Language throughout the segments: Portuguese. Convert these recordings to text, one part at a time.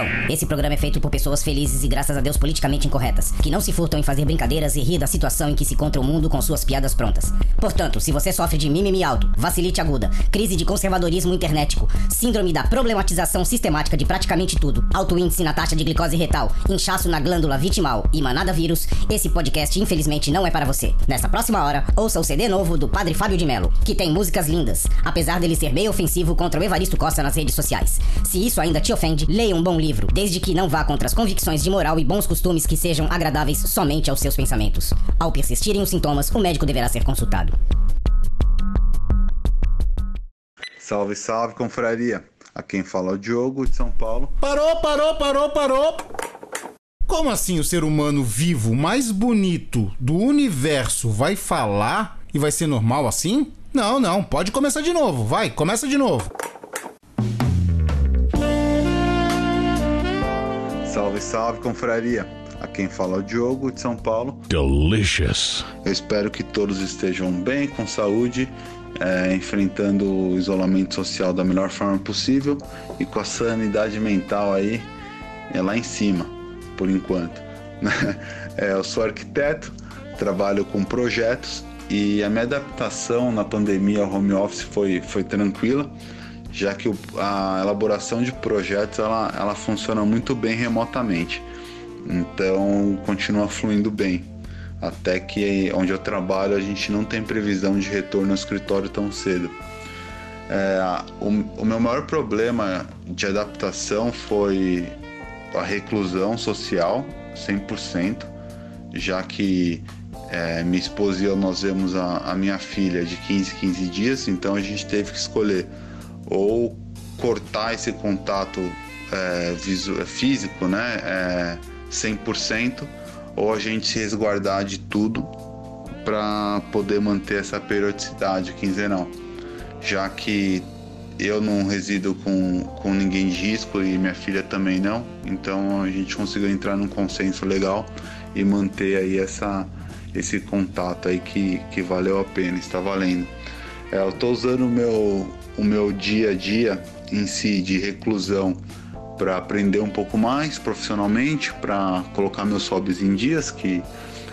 atenção. Esse programa é feito por pessoas felizes e graças a Deus politicamente incorretas, que não se furtam em fazer brincadeiras e rir da situação em que se encontra o mundo com suas piadas prontas. Portanto, se você sofre de mimimi alto, vacilite aguda, crise de conservadorismo internético, síndrome da problematização sistemática de praticamente tudo, alto índice na taxa de glicose retal, inchaço na glândula vitimal e manada vírus, esse podcast infelizmente não é para você. Nessa próxima hora, ouça o CD novo do Padre Fábio de Mello, que tem músicas lindas, apesar dele ser meio ofensivo contra o Evaristo Costa nas redes sociais. Se isso ainda te ofende, leia um bom livro, desde que não vá contra as convicções de moral e bons costumes que sejam agradáveis somente aos seus pensamentos. Ao persistirem os sintomas, o médico deverá ser consultado. Salve, salve, confraria. A quem fala é o Diogo, de São Paulo. Parou! Como assim o ser humano vivo mais bonito do universo vai falar e vai ser normal assim? Não, pode começar de novo, vai, começa de novo. Salve, salve, confraria. A quem fala é o Diogo, de São Paulo. Delicious. Eu espero que todos estejam bem, com saúde, enfrentando o isolamento social da melhor forma possível e com a sanidade mental aí lá em cima, por enquanto. Eu sou arquiteto, trabalho com projetos e a minha adaptação na pandemia ao home office foi tranquila, já que a elaboração de projetos ela funciona muito bem remotamente, então continua fluindo bem. Até que onde eu trabalho a gente não tem previsão de retorno ao escritório tão cedo. O meu maior problema de adaptação foi a reclusão social, 100%, já que minha esposa e eu, nós vemos a minha filha de 15 dias, então a gente teve que escolher ou cortar esse contato físico, né, 100%, ou a gente se resguardar de tudo para poder manter essa periodicidade quinzenal, já que eu não resido com ninguém de risco e minha filha também não, então a gente conseguiu entrar num consenso legal e manter aí esse contato aí que valeu a pena, está valendo. Eu estou usando o meu dia a dia em si de reclusão para aprender um pouco mais profissionalmente, para colocar meus hobbies em dias, que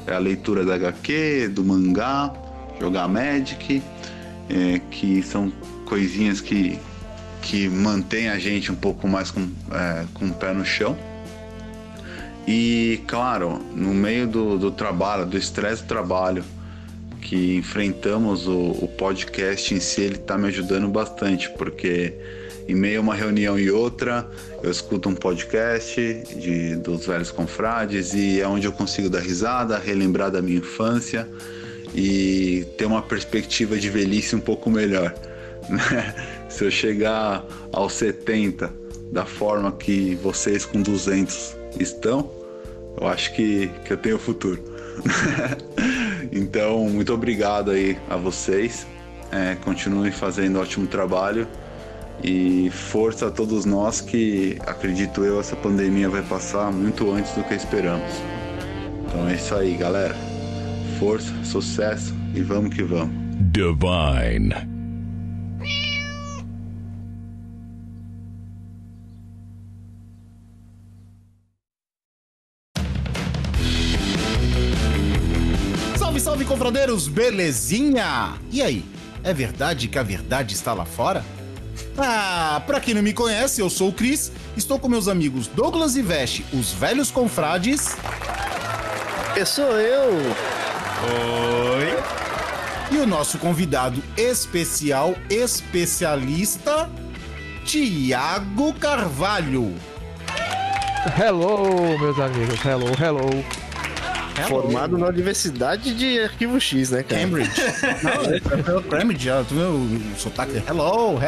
é a leitura da HQ, do mangá, jogar Magic, que são coisinhas que mantém a gente um pouco mais com o pé no chão. E claro, no meio do trabalho, do estresse do trabalho que enfrentamos, o podcast em si, ele está me ajudando bastante, porque em meio a uma reunião e outra, eu escuto um podcast dos velhos confrades e é onde eu consigo dar risada, relembrar da minha infância e ter uma perspectiva de velhice um pouco melhor. Se eu chegar aos 70 da forma que vocês com 200 estão, eu acho que eu tenho futuro. Então, muito obrigado aí a vocês. Continuem fazendo um ótimo trabalho. E força a todos nós que, acredito eu, essa pandemia vai passar muito antes do que esperamos. Então é isso aí, galera. Força, sucesso e vamos que vamos. Divine. Salve, salve, confradeiros! Belezinha? E aí, é verdade que a verdade está lá fora? Ah, pra quem não me conhece, eu sou o Cris, estou com meus amigos Douglas e Veste, os velhos confrades. Eu sou eu. Oi. E o nosso convidado especial, especialista, Tiago Carvalho. Hello, meus amigos, hello. Formado na Universidade de Arquivo X, né, cara? Cambridge. Não, Cambridge, tu viu o sotaque? Hello.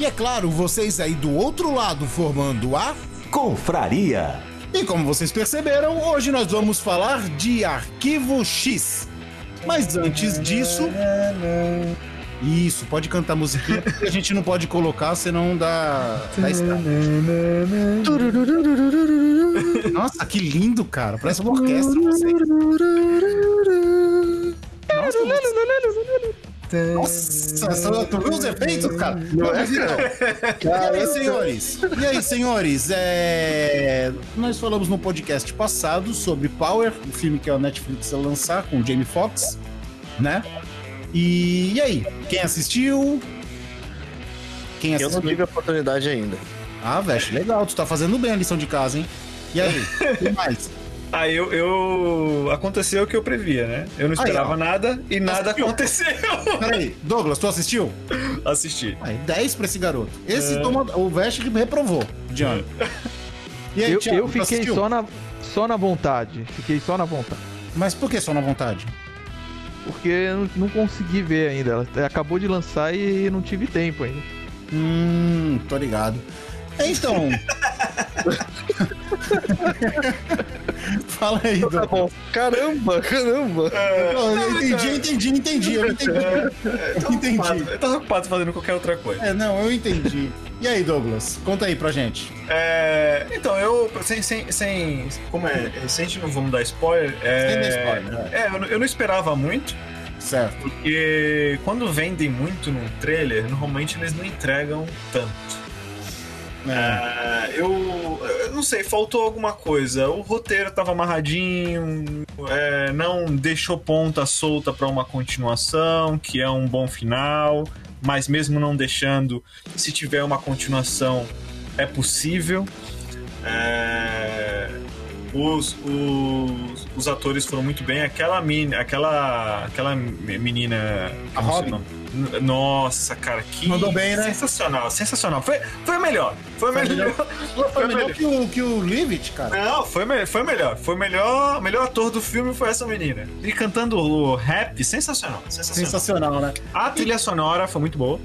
E é claro, vocês aí do outro lado formando a Confraria. E como vocês perceberam, hoje nós vamos falar de Arquivo X. Mas antes disso... Isso, pode cantar a musiquinha, porque a gente não pode colocar, senão dá start. Nossa, que lindo, cara. Parece uma orquestra. Nossa, Nossa, tu viu os efeitos, cara? Não é, cara? E aí, senhores? Nós falamos no podcast passado sobre Power, o filme que a Netflix ia lançar com o Jamie Foxx, né? E aí? Quem assistiu? Eu não tive a oportunidade ainda. Ah, veste, legal. Tu tá fazendo bem a lição de casa, hein? E aí? O que mais? Aí aconteceu o que eu previa, né? Eu não esperava nada e nada aconteceu. Peraí, Douglas, tu assistiu? Assisti. Aí, 10 pra esse garoto. O Vest reprovou, Johnny. E aí, Thiago, eu fiquei só na vontade. Fiquei só na vontade. Mas por que só na vontade? Porque eu não consegui ver ainda. Ela acabou de lançar e não tive tempo ainda. Tô ligado. Então... Fala aí, Douglas. Tá bom. Caramba. Eu entendi. Eu tava ocupado fazendo qualquer outra coisa. Eu entendi. E aí, Douglas? Conta aí pra gente. Então, eu... Como é recente, não vamos dar spoiler. Sem dar spoiler, né? Eu não esperava muito. Certo. Porque quando vendem muito num trailer, normalmente eles não entregam tanto. Eu não sei, faltou alguma coisa. O roteiro tava amarradinho, não deixou ponta solta pra uma continuação, que é um bom final, mas mesmo não deixando, se tiver uma continuação, é possível. Os atores foram muito bem. Aquela menina... A Robin? Nossa, cara, que mandou bem, né? Sensacional. Foi melhor que o Leavitt, cara. Não, foi melhor. O melhor ator do filme foi essa menina. E cantando o rap, sensacional, né? A trilha sonora foi muito boa.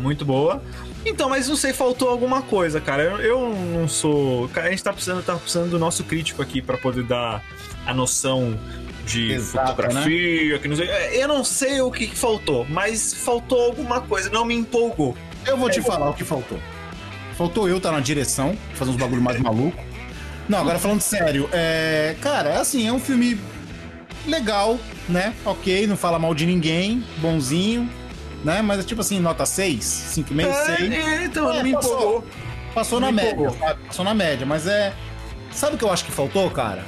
Muito boa. Então, mas não sei, faltou alguma coisa, cara. Eu não sou... A gente tá precisando do nosso crítico aqui pra poder dar a noção... de fotografia, né? Que não sei. Eu não sei o que faltou, mas faltou alguma coisa, não me empolgou. Eu vou te falar o que faltou. Faltou eu estar na direção, fazer uns bagulho mais maluco. Não, agora falando sério, cara, assim, é um filme legal, né? Ok, não fala mal de ninguém, bonzinho, né? Mas é tipo assim, nota 6, 5,5, 6. Então, não me empolgou. Passou na média, sabe? Passou na média, mas é... Sabe o que eu acho que faltou, cara?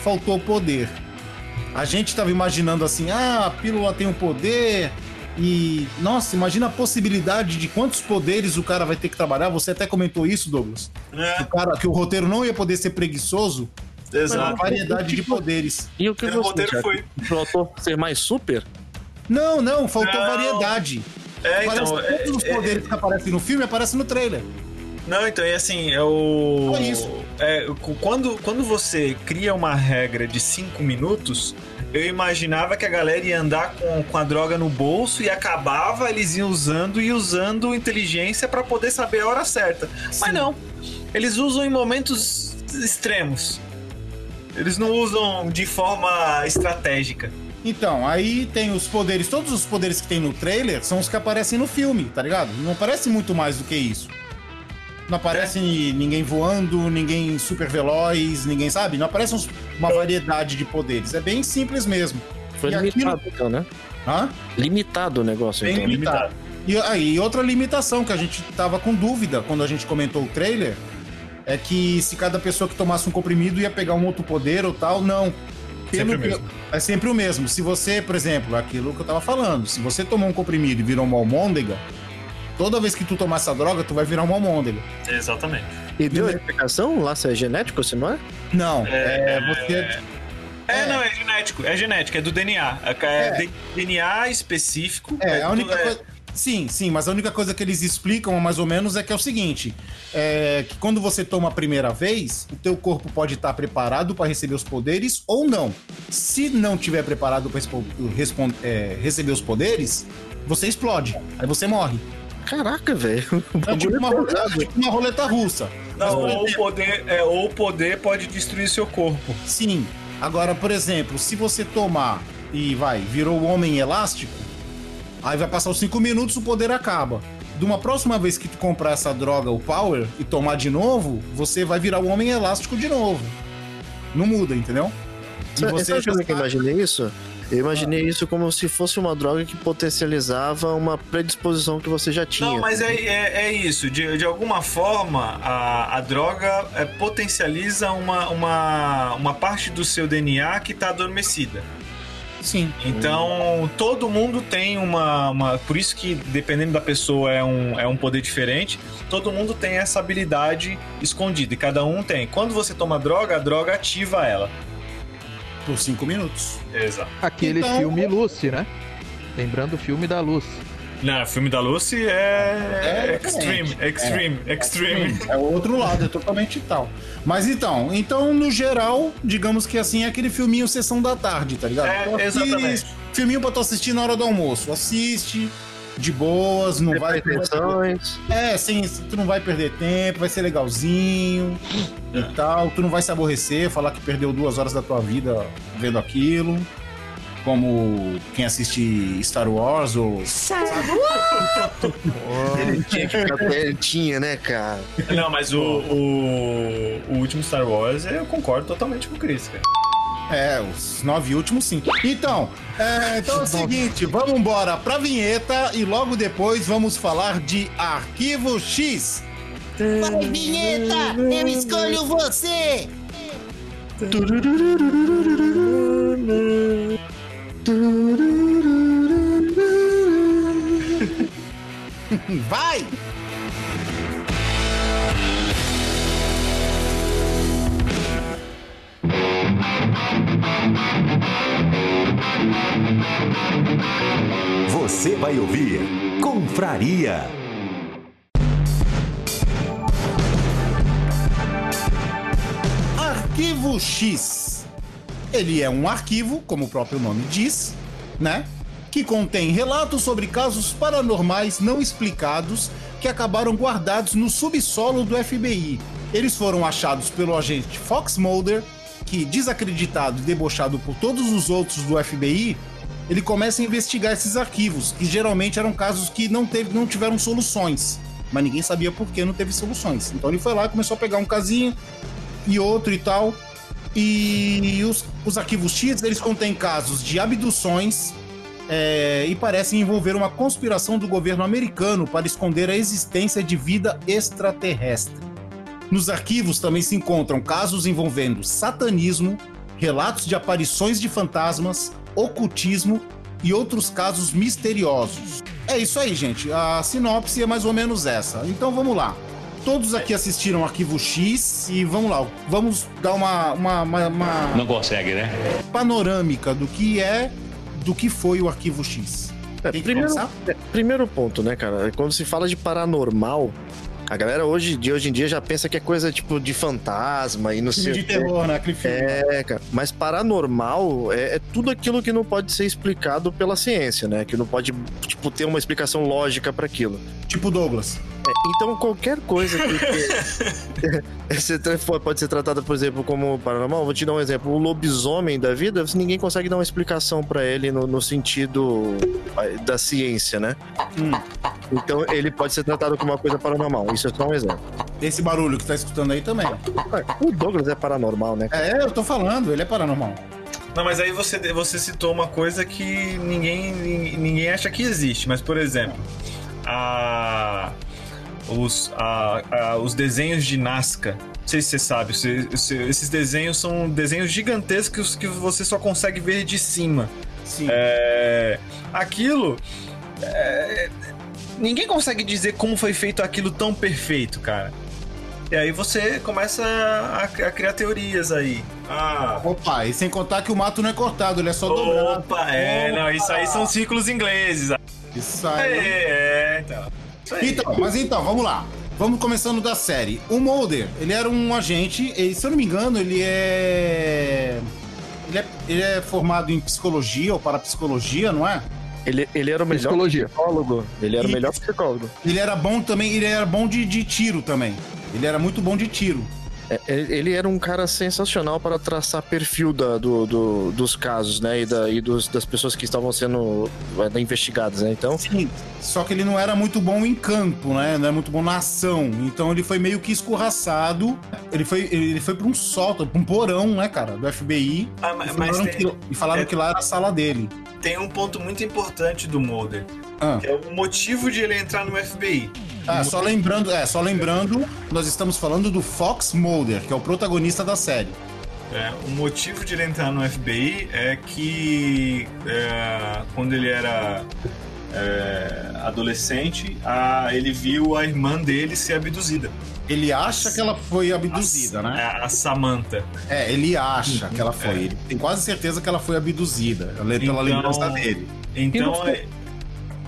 Faltou poder. A gente tava imaginando assim, a pílula tem um poder e... Nossa, imagina a possibilidade de quantos poderes o cara vai ter que trabalhar. Você até comentou isso, Douglas. Que o roteiro não ia poder ser preguiçoso. Exato. Uma variedade de poderes. E o que o roteiro foi? Faltou ser mais super? Não, faltou variedade. Todos os poderes que aparecem no filme aparecem no trailer. Não, então, e assim, é isso. Quando você cria uma regra de 5 minutos, eu imaginava que a galera ia andar com a droga no bolso e acabava, eles iam usando inteligência pra poder saber a hora certa. Sim. Mas não, eles usam em momentos extremos. Eles não usam de forma estratégica. Então, aí tem os poderes, todos os poderes que tem no trailer são os que aparecem no filme, tá ligado? Não aparece muito mais do que isso. Não aparece ninguém voando, ninguém super veloz, ninguém, sabe? Não aparece uma variedade de poderes. É bem simples mesmo. Foi limitado, então, né? Hã? Limitado o negócio, bem então. Limitado. E outra limitação que a gente tava com dúvida quando a gente comentou o trailer é que se cada pessoa que tomasse um comprimido ia pegar um outro poder ou tal, não. É sempre o mesmo. Se você, por exemplo, aquilo que eu tava falando, se você tomou um comprimido e virou uma almôndega, toda vez que tu tomar essa droga, tu vai virar uma almôndega. Exatamente. E deu a explicação lá se é genético, se não é? Não, não, é genético. É genético, é do DNA. É DNA específico. A única coisa... Sim, mas a única coisa que eles explicam, mais ou menos, é que é o seguinte. É que quando você toma a primeira vez, o teu corpo pode estar preparado para receber os poderes ou não. Se não tiver preparado para receber os poderes, você explode. Aí você morre. Caraca, velho. É tipo uma roleta russa. Não, mas, o poder pode destruir seu corpo. Sim. Agora, por exemplo, se você tomar e virou o Homem Elástico, aí vai passar os 5 minutos, o poder acaba. De uma próxima vez que tu comprar essa droga, o Power, e tomar de novo, você vai virar o Homem Elástico de novo. Não muda, entendeu? E você sabe como é que eu imaginei isso? Eu imaginei isso como se fosse uma droga que potencializava uma predisposição que você já tinha. Não, mas é isso. De alguma forma, a droga potencializa uma parte do seu DNA que está adormecida. Sim. Então, todo mundo tem uma... Por isso que, dependendo da pessoa, é um poder diferente. Todo mundo tem essa habilidade escondida. E cada um tem. Quando você toma droga, a droga ativa ela. Por 5 minutos. Exato. Aquele filme Lucy, né? Lembrando o filme da Lucy. Não, o filme da Lucy é extreme. É o outro lado, é totalmente tal. Mas então, no geral, digamos que assim, é aquele filminho Sessão da Tarde, tá ligado? É, exatamente. Filminho pra tu assistir na hora do almoço. Assiste, de boas, não vai perder tempo. É, sim, tu não vai perder tempo, vai ser legalzinho e tal. Tu não vai se aborrecer, falar que perdeu 2 horas da tua vida vendo aquilo. Como quem assiste Star Wars ou... Star Wars! Ele tinha que ficar pertinho, né, cara? Não, mas o último Star Wars, eu concordo totalmente com o Chris, cara. É, os 9 últimos, sim. Então é o seguinte, vamos embora pra vinheta e logo depois vamos falar de Arquivo X. Vai, vinheta! Eu escolho você! Vai! Você vai ouvir Confraria. Arquivo X. Ele é um arquivo, como o próprio nome diz, né? Que contém relatos sobre casos paranormais não explicados que acabaram guardados no subsolo do FBI. Eles foram achados pelo agente Fox Mulder, que, desacreditado e debochado por todos os outros do FBI, ele começa a investigar esses arquivos, que geralmente eram casos que não tiveram soluções. Mas ninguém sabia por que não teve soluções. Então ele foi lá e começou a pegar um casinho e outro e tal. E os arquivos X, eles contêm casos de abduções e parecem envolver uma conspiração do governo americano para esconder a existência de vida extraterrestre. Nos arquivos também se encontram casos envolvendo satanismo, relatos de aparições de fantasmas, ocultismo e outros casos misteriosos. É isso aí, gente. A sinopse é mais ou menos essa. Então vamos lá. Todos aqui assistiram Arquivo X e vamos lá, vamos dar uma não consegue, né? Panorâmica do que foi o Arquivo X. Primeiro ponto, né, cara? Quando se fala de paranormal, a galera hoje em dia já pensa que é coisa tipo de fantasma e não sei o que. De terror, né? Aquele filme. É, cara. Mas paranormal é tudo aquilo que não pode ser explicado pela ciência, né? Que não pode, tipo, ter uma explicação lógica para aquilo. Tipo Douglas. Então, qualquer coisa que pode ser tratada, por exemplo, como paranormal, vou te dar um exemplo. O lobisomem da vida, ninguém consegue dar uma explicação pra ele no sentido da ciência, né? Então, ele pode ser tratado como uma coisa paranormal. Isso é só um exemplo. Esse barulho que tá escutando aí também. O Douglas é paranormal, né? É, eu tô falando, ele é paranormal. Não, mas aí você citou uma coisa que ninguém acha que existe. Mas, por exemplo, os desenhos de Nazca. Não sei se você sabe, esses desenhos são desenhos gigantescos que você só consegue ver de cima. Sim. Ninguém consegue dizer como foi feito aquilo tão perfeito, cara. E aí você começa a criar teorias aí. Opa, e sem contar que o mato não é cortado, ele é só dobrado. Não, isso aí são círculos ingleses. Isso aí. Então, vamos lá. Vamos começando da série. O Mulder, ele era um agente, e, se eu não me engano, ele é formado em psicologia ou parapsicologia, não é? Ele era o melhor psicólogo. Ele era o melhor psicólogo. Ele era bom também, ele era bom de tiro também. Ele era muito bom de tiro. Ele era um cara sensacional para traçar perfil dos casos, né? E das pessoas que estavam sendo investigadas, né? Então... Sim, só que ele não era muito bom em campo, né? Não era muito bom na ação. Então ele foi meio que escorraçado. Ele foi para um sótão, para um porão, né, cara? Do FBI. E falaram que lá era a sala dele. Tem um ponto muito importante do Mulder, que é o motivo de ele entrar no FBI. Só lembrando, nós estamos falando do Fox Mulder, que é o protagonista da série. O motivo de ele entrar no FBI é que quando ele era adolescente, ele viu a irmã dele ser abduzida. Ele acha que ela foi abduzida, né? A Samantha. Ele acha que ela foi. Ele tem quase certeza que ela foi abduzida, pela lembrança dele. Então...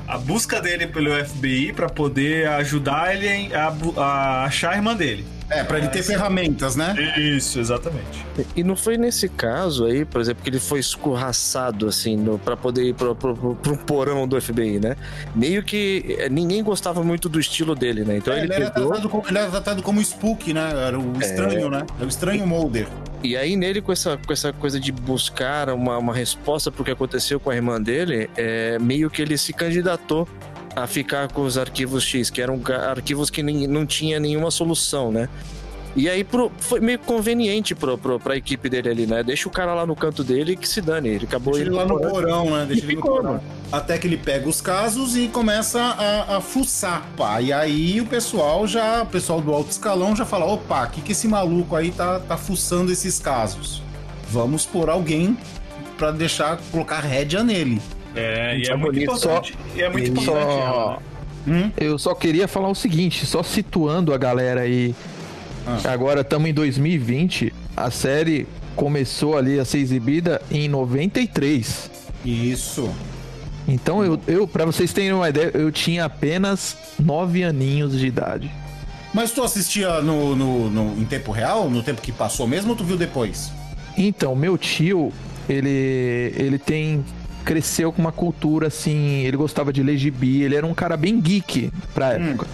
A busca dele pelo FBI para poder ajudar ele a achar a irmã dele. Para ele ter ferramentas, né? Isso, exatamente. E não foi nesse caso aí, por exemplo, que ele foi escorraçado, assim, para poder ir pro porão do FBI, né? Meio que ninguém gostava muito do estilo dele, né? Então ele era tratado como Spook, né? Era o estranho, né? Era o estranho Mulder. E aí nele, com essa coisa de buscar uma resposta pro que aconteceu com a irmã dele, meio que ele se candidatou a ficar com os arquivos X, que eram arquivos que não tinha nenhuma solução, né? E aí foi meio conveniente pra equipe dele ali, né? Deixa o cara lá no canto dele que se dane. Ele acabou indo lá no porão, né? Deixa ele no porão. Até que ele pega os casos e começa a fuçar, pá. E aí o pessoal do alto escalão já fala: opa, que esse maluco aí tá fuçando esses casos? Vamos pôr alguém pra colocar rédea nele. É muito importante. Eu só queria falar o seguinte, só situando a galera aí. Agora estamos em 2020. A série começou ali a ser exibida em 93. Isso. Então eu pra vocês terem uma ideia, eu tinha apenas 9 aninhos de idade. Mas tu assistia em tempo real? No tempo que passou mesmo, ou tu viu depois? Então, meu tio, ele cresceu com uma cultura assim. Ele gostava de ler gibi, ele era um cara bem geek pra época.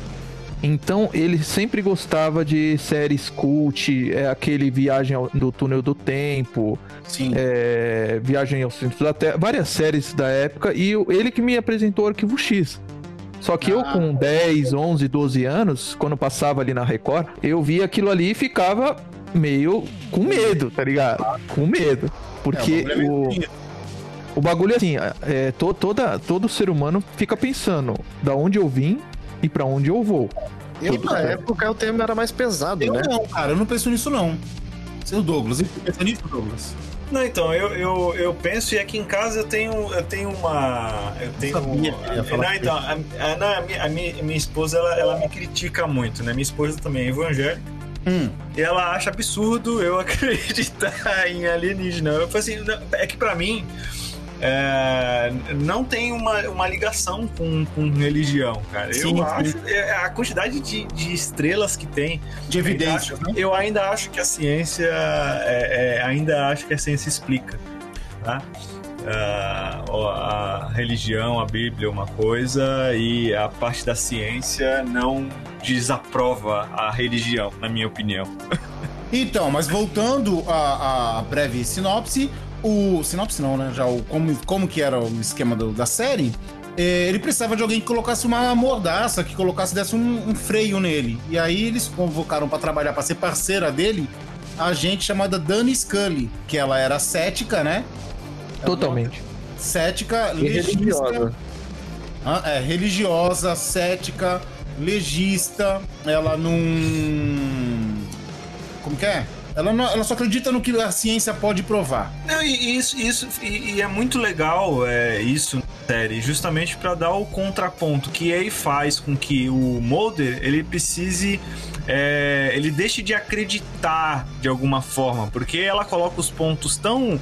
Então, ele sempre gostava de séries cult, aquele Viagem do Túnel do Tempo, Viagem ao Centro da Terra, várias séries da época, e ele que me apresentou o Arquivo X. Só que eu, com 10, 11, 12 anos, quando passava ali na Record, eu via aquilo ali e ficava meio com medo, tá ligado? Com medo, porque o bagulho é assim, todo ser humano fica pensando, da onde eu vim e pra onde eu vou. Na época o tema era mais pesado, né? Não, cara, eu não penso nisso, não. Seu Douglas, você pensa nisso, Douglas? Não, então, eu penso, e aqui em casa eu tenho a minha esposa, ela me critica muito, né? Minha esposa também é evangélica. E ela acha absurdo eu acreditar em alienígena. Eu falei assim, é que pra mim... não tem uma ligação com religião, cara. Sim, acho a quantidade de estrelas que tem, de evidências, né? Eu ainda acho que a ciência explica, tá? A religião, a Bíblia é uma coisa, e a parte da ciência não desaprova a religião, na minha opinião. Então, mas voltando à breve sinopse. Como que era o esquema da série, ele precisava de alguém que colocasse uma mordaça, desse um freio nele. E aí eles convocaram para trabalhar, para ser parceira dele, a gente chamada Dana Scully, que ela era cética, né? Totalmente. Cética, legista. Religiosa, cética, legista. Ela não... Como que é? Ela só acredita no que a ciência pode provar. Não, e é muito legal isso na série, justamente para dar o contraponto, que aí faz com que o Mulder, ele precise... ele deixe de acreditar de alguma forma, porque ela coloca os pontos tão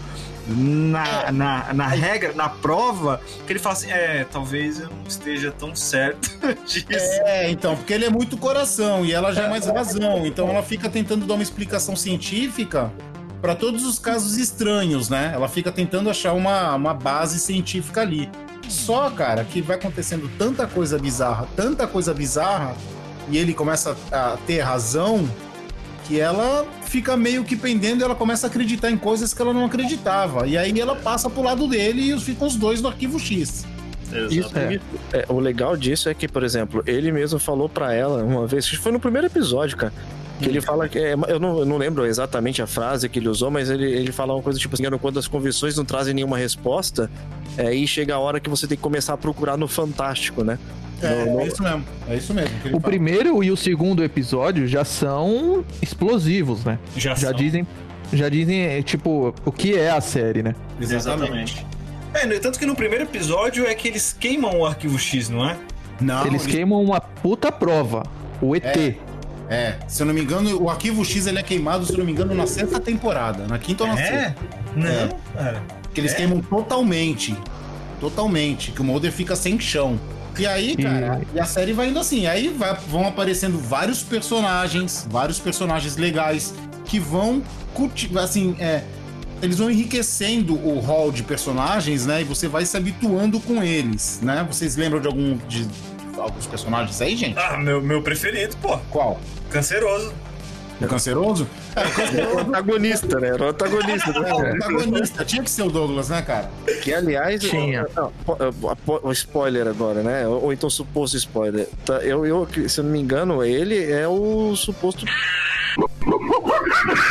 na regra, na prova, que ele fala assim, talvez eu não esteja tão certo disso. Então, porque ele é muito coração e ela já é mais razão, então ela fica tentando dar uma explicação científica para todos os casos estranhos, né? Ela fica tentando achar uma base científica ali. Só, cara, que vai acontecendo tanta coisa bizarra, e ele começa a ter razão, que ela fica meio que pendendo e ela começa a acreditar em coisas que ela não acreditava. E aí ela passa pro lado dele e ficam os dois no Arquivo X. Exatamente. O legal disso é que, por exemplo, ele mesmo falou pra ela uma vez, foi no primeiro episódio, cara, que ele fala, eu não lembro exatamente a frase que ele usou, mas ele fala uma coisa tipo assim, quando as convenções não trazem nenhuma resposta, aí chega a hora que você tem que começar a procurar no Fantástico, né? É isso mesmo. O primeiro e o segundo episódio já são explosivos, né? Já dizem, tipo, o que é a série, né? Exatamente. Tanto que no primeiro episódio é que eles queimam o Arquivo X, não é? Não. Eles queimam uma puta prova, o ET. Se eu não me engano, o Arquivo X ele é queimado, se eu não me engano, na sexta temporada, na quinta ou na sexta. Não, cara. Que eles queimam totalmente, que o Mulder fica sem chão. E aí, cara, e a série vai indo assim. Aí vão aparecendo vários personagens legais que vão curtir, assim, eles vão enriquecendo o hall de personagens, né? E você vai se habituando com eles, né? Vocês lembram de alguns personagens aí, gente? Ah, meu preferido, pô. Qual? Canceroso. É Canceroso? É o antagonista, né? Era o antagonista. Tinha que ser o Douglas, né, cara? Que, aliás... Tinha. O spoiler agora, né? Ou então suposto spoiler. Tá, eu, se eu não me engano, ele é o suposto...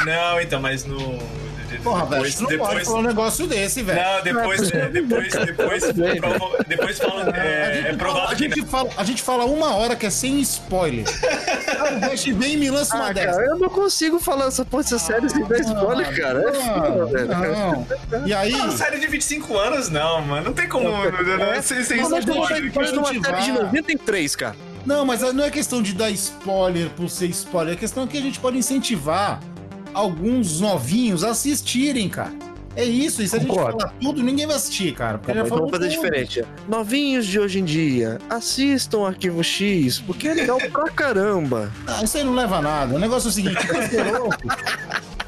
Não, então, mas no... Porra, velho, você não pode falar um negócio desse, velho. Não, depois fala... A gente fala uma hora que é sem spoiler. O Dash vem e me lança uma dessa. Eu não consigo falar essa porra série sem dar spoiler, cara. Não. E aí... Não, série de 25 anos, não, mano. Não tem como... Sem spoiler. Mas numa série de 93, cara. Não, mas não é questão de dar spoiler por ser spoiler. A questão é que a gente pode incentivar alguns novinhos assistirem, cara. É isso, e se a gente falar tudo, ninguém vai assistir, cara. Vamos fazer diferente. Novinhos de hoje em dia, assistam o Arquivo X, porque é legal pra caramba. Ah, isso aí não leva a nada. O negócio é o seguinte,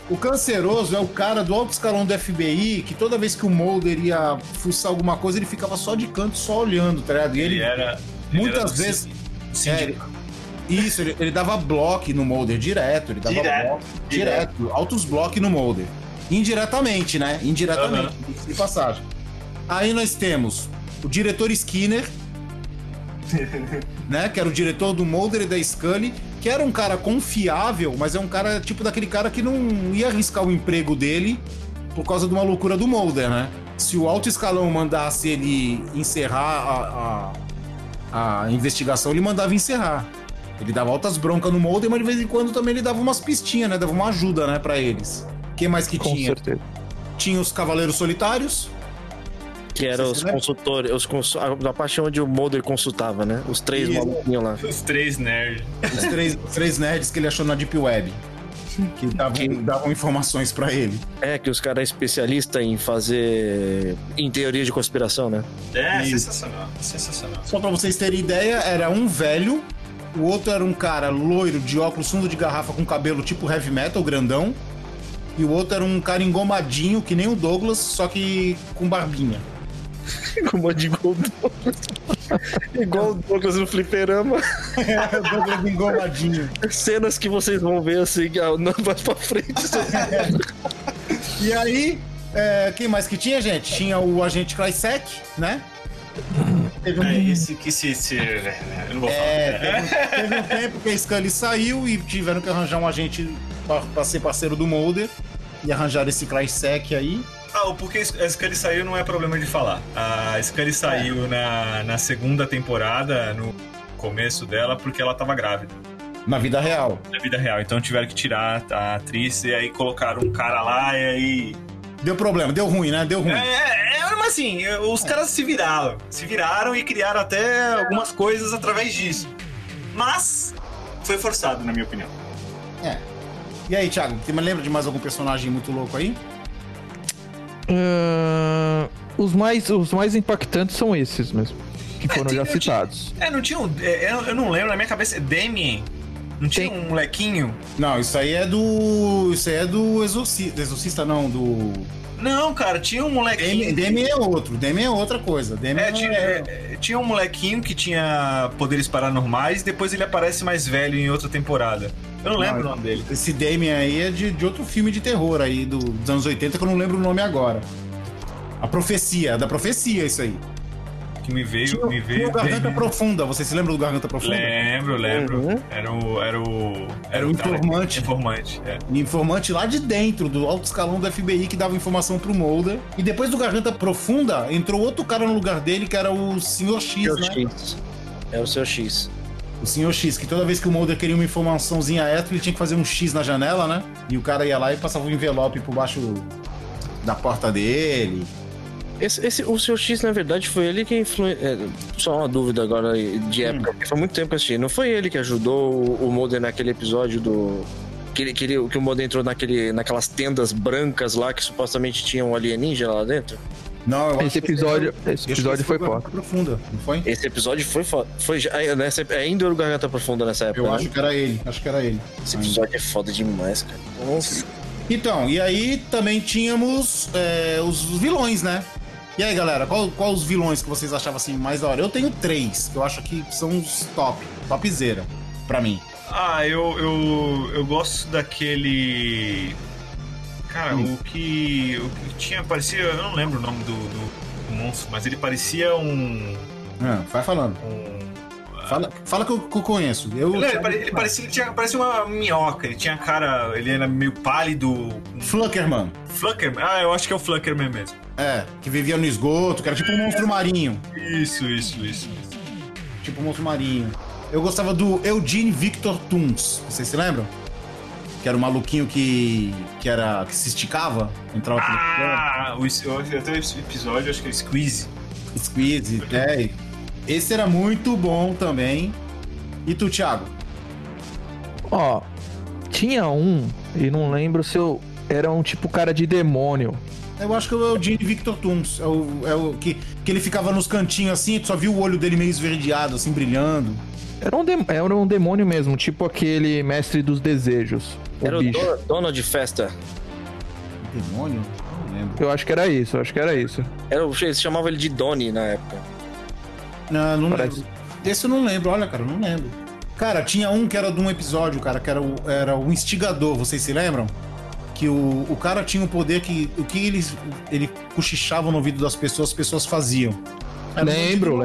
o Canceroso é o cara do alto escalão do FBI, que toda vez que o Mulder ia fuçar alguma coisa, ele ficava só de canto, só olhando, tá ligado? E ele muitas vezes... Isso, ele dava bloco no Mulder direto, ele dava bloco direto, altos blocos no Mulder. Indiretamente, né? Indiretamente, de passagem. Aí nós temos o diretor Skinner, né? Que era o diretor do Mulder e da Scully, que era um cara confiável, mas é um cara tipo daquele cara que não ia arriscar o emprego dele por causa de uma loucura do Mulder, né? Se o alto escalão mandasse ele encerrar a investigação, ele mandava encerrar. Ele dava altas broncas no Mulder, mas de vez em quando também ele dava umas pistinhas, né? Dava uma ajuda, né, pra eles. O que mais que tinha? Com certeza. Tinha os Cavaleiros Solitários. Que eram os consultores, a parte onde o Mulder consultava, né? Os três maluquinhos lá. Os três nerds. Os três nerds que ele achou na Deep Web. Que davam informações pra ele. Que os caras são especialistas em fazer... em teorias de conspiração, né? Sensacional. Só pra vocês terem ideia, era um velho... O outro era um cara loiro, de óculos, fundo de garrafa, com cabelo tipo heavy metal, grandão. E o outro era um cara engomadinho, que nem o Douglas, só que com barbinha. Engomadinho igual o Douglas. Igual o Douglas no fliperama. O Douglas engomadinho. Cenas que vocês vão ver assim, não vai pra frente. E aí, quem mais que tinha, gente? Tinha o agente Krycek, né? Teve um tempo que a Scully saiu e tiveram que arranjar um agente pra ser parceiro do Mulder e arranjar esse Krycek aí. O porquê a Scully saiu não é problema de falar. A Scully saiu na segunda temporada, no começo dela, porque ela tava grávida. Na vida real. Então tiveram que tirar a atriz e aí colocaram um cara lá e aí... Deu problema, deu ruim, né? Mas assim, os caras se viraram e criaram até algumas coisas através disso. Mas foi forçado, na minha opinião. E aí, Thiago, você lembra de mais algum personagem muito louco aí? Os mais impactantes são esses mesmo, que foram já citados. Eu não lembro, na minha cabeça, Damien. Não tinha um molequinho? Não, isso aí é do... Isso aí é do Exorcista. Exorcista não, do... Não, cara, tinha um molequinho... Demi é outro, Demi é outra coisa. Demi é, tinha um molequinho que tinha poderes paranormais e depois ele aparece mais velho em outra temporada. Eu não lembro o nome dele. Esse Demi aí é de outro filme de terror aí dos anos 80 que eu não lembro o nome agora. A Profecia, da Profecia isso aí. Que me veio... Tinha, me veio o Garganta Profunda, você se lembra do Garganta Profunda? Lembro. Uhum. Era o informante. Informante lá de dentro, do alto escalão do FBI, que dava informação pro Mulder. E depois do Garganta Profunda, entrou outro cara no lugar dele, que era o Sr. X, É o Sr. X. O Sr. X, que toda vez que o Mulder queria uma informaçãozinha extra, ele tinha que fazer um X na janela, né? E o cara ia lá e passava um envelope por baixo da porta dele... O Sr. X, na verdade, foi ele que influenciou. Só uma dúvida agora de época, porque foi muito tempo que eu assisti. Não foi ele que ajudou o Mulder naquele episódio do. Que o Mulder entrou naquelas tendas brancas lá que supostamente tinham um alienígena lá dentro? Não, eu acho esse episódio foi Garganta Profunda, não foi? Esse episódio foi ainda era o Garganta Profunda nessa época. Eu acho que era ele, Esse episódio é foda demais, cara. Nossa. Então, e aí também tínhamos os vilões, né? E aí, galera, qual os vilões que vocês achavam assim mais da hora? Eu tenho 3, que eu acho que são os topzera, pra mim. Ah, eu gosto daquele... Cara, o que tinha, parecia... Eu não lembro o nome do monstro, mas ele parecia um... Ah, vai falando. Fala que eu conheço. Ele parecia uma minhoca. Ele tinha cara... Ele era meio pálido. Fluckerman. Ah, eu acho que é o Fluckerman mesmo. É, que vivia no esgoto, que era tipo um monstro marinho. Isso. Tipo um monstro marinho. Eu gostava do Eugene Victor Toons. Vocês se lembram? Que era o maluquinho que se esticava. Entrava pelo... Ah, até esse episódio, acho que é Squeeze, é... Esse era muito bom também. E tu, Thiago? Ó, tinha um, e não lembro se eu... Era um tipo cara de demônio. Eu acho que é o Gene Victor Toons. É o que ele ficava nos cantinhos assim, tu só viu o olho dele meio esverdeado, assim, brilhando. Era um demônio mesmo, tipo aquele mestre dos desejos. Era o dono de festa. Demônio? Não lembro. Eu acho que era isso. Ele chamava ele de Donnie na época. Não parece. Lembro. Esse eu não lembro, olha, cara, eu não lembro. Cara, tinha um que era de um episódio, cara, que era o instigador, vocês se lembram? Que o cara tinha um poder que... O que ele cochichava no ouvido das pessoas, as pessoas faziam. Lembro.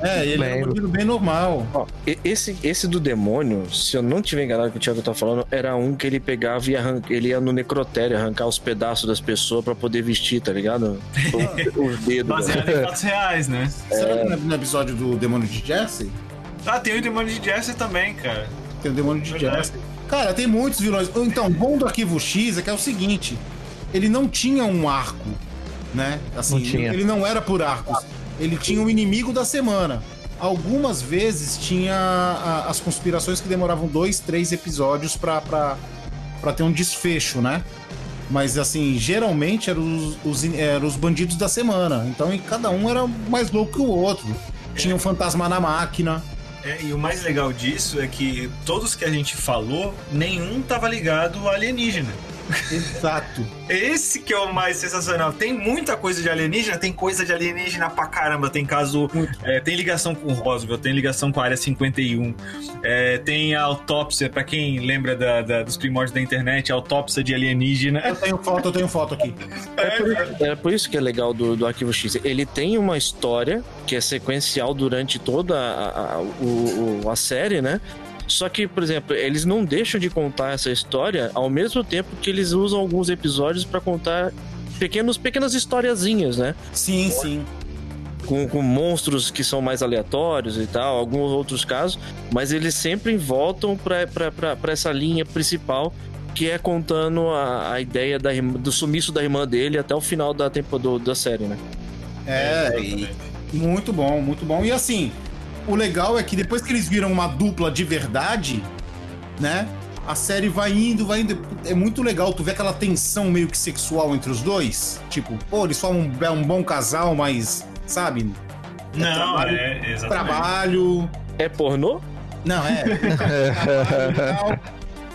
É, ele era um modelo bem normal. Ó, esse do demônio, se eu não tiver enganado que o Thiago tá falando, era um que ele pegava e ele ia no necrotério arrancar os pedaços das pessoas pra poder vestir, tá ligado? Os dedos. Baseado em fatos reais, né? Será que no episódio do Demônio de Jesse? Ah, tem o Demônio de Jesse também, cara. Tem o Demônio de Jesse. Cara, tem muitos vilões. Então, o bom do Arquivo X é que é o seguinte, ele não tinha um arco, né? Assim, não tinha. Ele não era por arcos. Ele tinha o inimigo da semana. Algumas vezes tinha as conspirações que demoravam 2-3 episódios pra ter um desfecho, né? Mas, assim, geralmente eram os bandidos da semana. Então, cada um era mais louco que o outro. Tinha um fantasma na máquina. E o mais legal disso é que todos que a gente falou, nenhum tava ligado a alienígena. Exato. Esse que é o mais sensacional. Tem muita coisa de alienígena. Tem coisa de alienígena pra caramba. Tem caso... tem ligação com Roswell. Tem ligação com a Área 51. Tem a autópsia. Pra quem lembra dos primórdios da internet, a autópsia de alienígena. Eu tenho foto aqui. Por isso que é legal do Arquivo X. Ele tem uma história que é sequencial durante toda a série, né? Só que, por exemplo, eles não deixam de contar essa história ao mesmo tempo que eles usam alguns episódios pra contar pequenas historiazinhas, né? Sim. Com monstros que são mais aleatórios e tal, alguns outros casos, mas eles sempre voltam pra essa linha principal, que é contando a ideia do sumiço da irmã dele até o final da da série, né? Muito bom. E assim... O legal é que depois que eles viram uma dupla de verdade, né? A série vai indo. É muito legal tu ver aquela tensão meio que sexual entre os dois. Tipo, pô, eles formam um bom casal, mas, sabe? Não, trabalho, exatamente. Trabalho... É pornô? Não, é.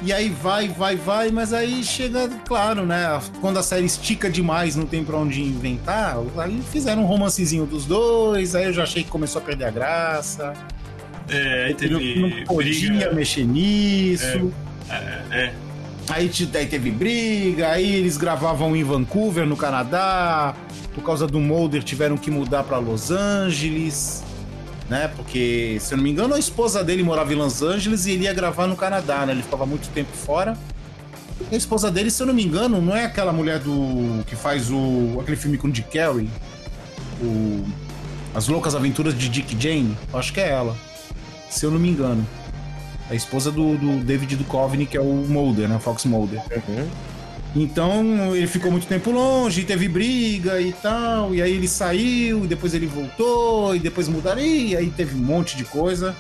E aí vai, mas aí chega, claro, né? Quando a série estica demais, não tem pra onde inventar, aí fizeram um romancezinho dos dois, aí eu já achei que começou a perder a graça. É, aí teve. Não podia mexer nisso. É. Aí teve briga, aí eles gravavam em Vancouver, no Canadá, por causa do Mulder tiveram que mudar pra Los Angeles, né? Porque, se eu não me engano, a esposa dele morava em Los Angeles e ele ia gravar no Canadá, né? Ele ficava muito tempo fora. E a esposa dele, se eu não me engano, não é aquela mulher do que faz aquele filme com o Dick Carey, As Loucas Aventuras de Dick Jane, eu acho que é ela, se eu não me engano. A esposa do David Duchovny, que é o Mulder, né? Fox Mulder. Uhum. Então, ele ficou muito tempo longe, teve briga e tal, e aí ele saiu, e depois ele voltou, e depois mudaram, e aí teve um monte de coisa.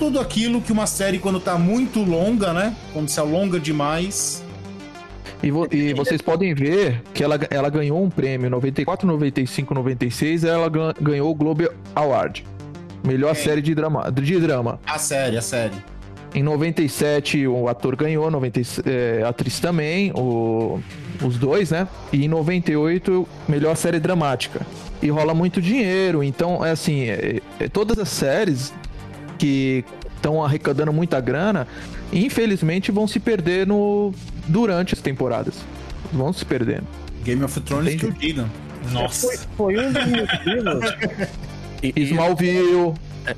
Tudo aquilo que uma série, quando tá muito longa, né? Quando se alonga demais... E vocês podem ver que ela ganhou um prêmio em 94, 95, 96, ela ganhou o Globe Award. Melhor série de drama. A série. Em 97 o ator ganhou, 97, a atriz também, os dois, né? E em 98, melhor série dramática. E rola muito dinheiro, então é assim, todas as séries que estão arrecadando muita grana, infelizmente vão se perder durante as temporadas. Vão se perdendo. Game of Thrones que eu diga. Nossa. Foi um dos motivos. Smallville.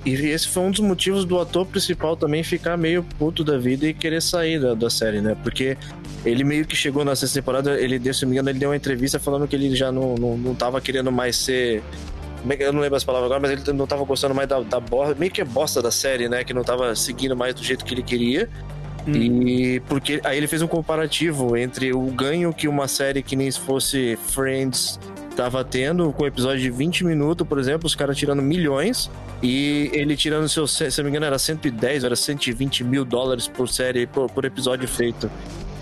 E esse foi um dos motivos do ator principal também ficar meio puto da vida e querer sair da série, né? Porque ele meio que chegou na sexta temporada, se não me engano, ele deu uma entrevista falando que ele já não tava querendo mais ser... Eu não lembro as palavras agora, mas ele não tava gostando mais da bosta, meio que é bosta da série, né? Que não tava seguindo mais do jeito que ele queria. E porque aí ele fez um comparativo entre o ganho que uma série que nem se fosse Friends... tava tendo, com um episódio de 20 minutos, por exemplo, os caras tirando milhões e ele tirando seus, se não me engano, era 110, era 120 mil dólares por série, por episódio feito.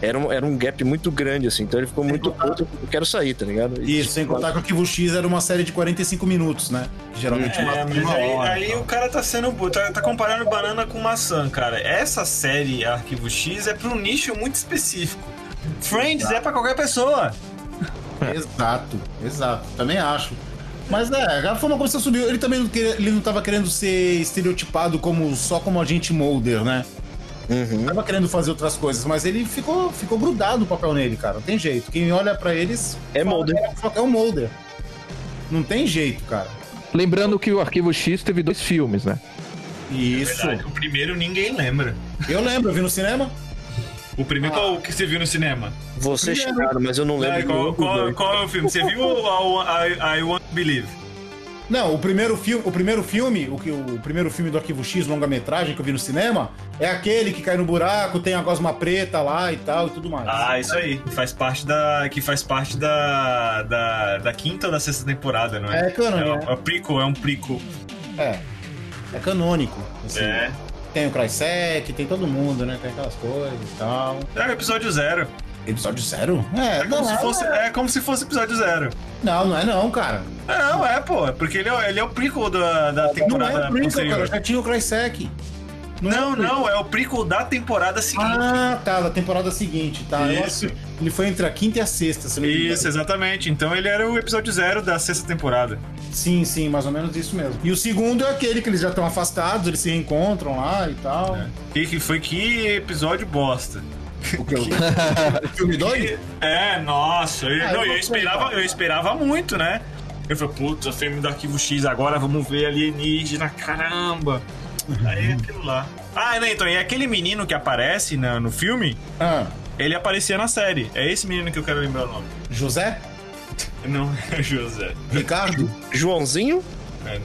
Era um gap muito grande, assim, então ele ficou muito puto, eu quero sair, tá ligado? Isso, sem contar que o Arquivo X era uma série de 45 minutos, né? Geralmente uma hora. Aí o cara tá sendo puto, tá comparando banana com maçã, cara. Essa série, Arquivo X, é pra um nicho muito específico. Friends é pra qualquer pessoa. Exato, também acho. Mas a forma como você subiu, ele também ele não tava querendo ser estereotipado só como agente Mulder, né? Uhum. Tava querendo fazer outras coisas, mas ele ficou grudado o papel nele, cara. Não tem jeito. Quem olha pra eles é Mulder. É o Mulder. Não tem jeito, cara. Lembrando que o Arquivo X teve 2 filmes, né? Isso. É o primeiro ninguém lembra. Eu lembro, eu vi no cinema. O primeiro, qual que você viu no cinema? Vocês chegaram, mas eu não lembro. Qual é o filme? Você viu I Want to Believe? Não, o primeiro filme do Arquivo X, longa-metragem que eu vi no cinema, é aquele que cai no buraco, tem a gosma preta lá e tal e tudo mais. Ah, isso aí. Que faz parte da quinta ou da sexta temporada, não é? É canônico. É um prequel. É canônico. Assim. É. Tem o Krycek, tem todo mundo, né? Tem aquelas coisas e tal. É o episódio 0. Episódio 0? É como se fosse episódio 0. Não é, cara. Não, é, pô. É porque ele é o prequel da temporada. Não é o prequel, cara. Já tinha o Krycek. Não, é o prequel da temporada seguinte. Ah, tá. Da temporada seguinte, tá. Isso. Ele foi entre a quinta e a sexta, se não me engano. Isso, exatamente. Então ele era o episódio 0 da sexta temporada. Sim, mais ou menos isso mesmo. E o segundo é aquele que eles já estão afastados, eles se reencontram lá e tal. É. E foi que episódio bosta. O que? O filme 2? Nossa. Eu esperava muito, né? Eu falei, puta, filme do Arquivo X, agora vamos ver alienígena, caramba. Aí é aquilo lá. Então, e aquele menino que aparece no filme, ele aparecia na série. É esse menino que eu quero lembrar o nome. José? Não é José. Ricardo? Joãozinho?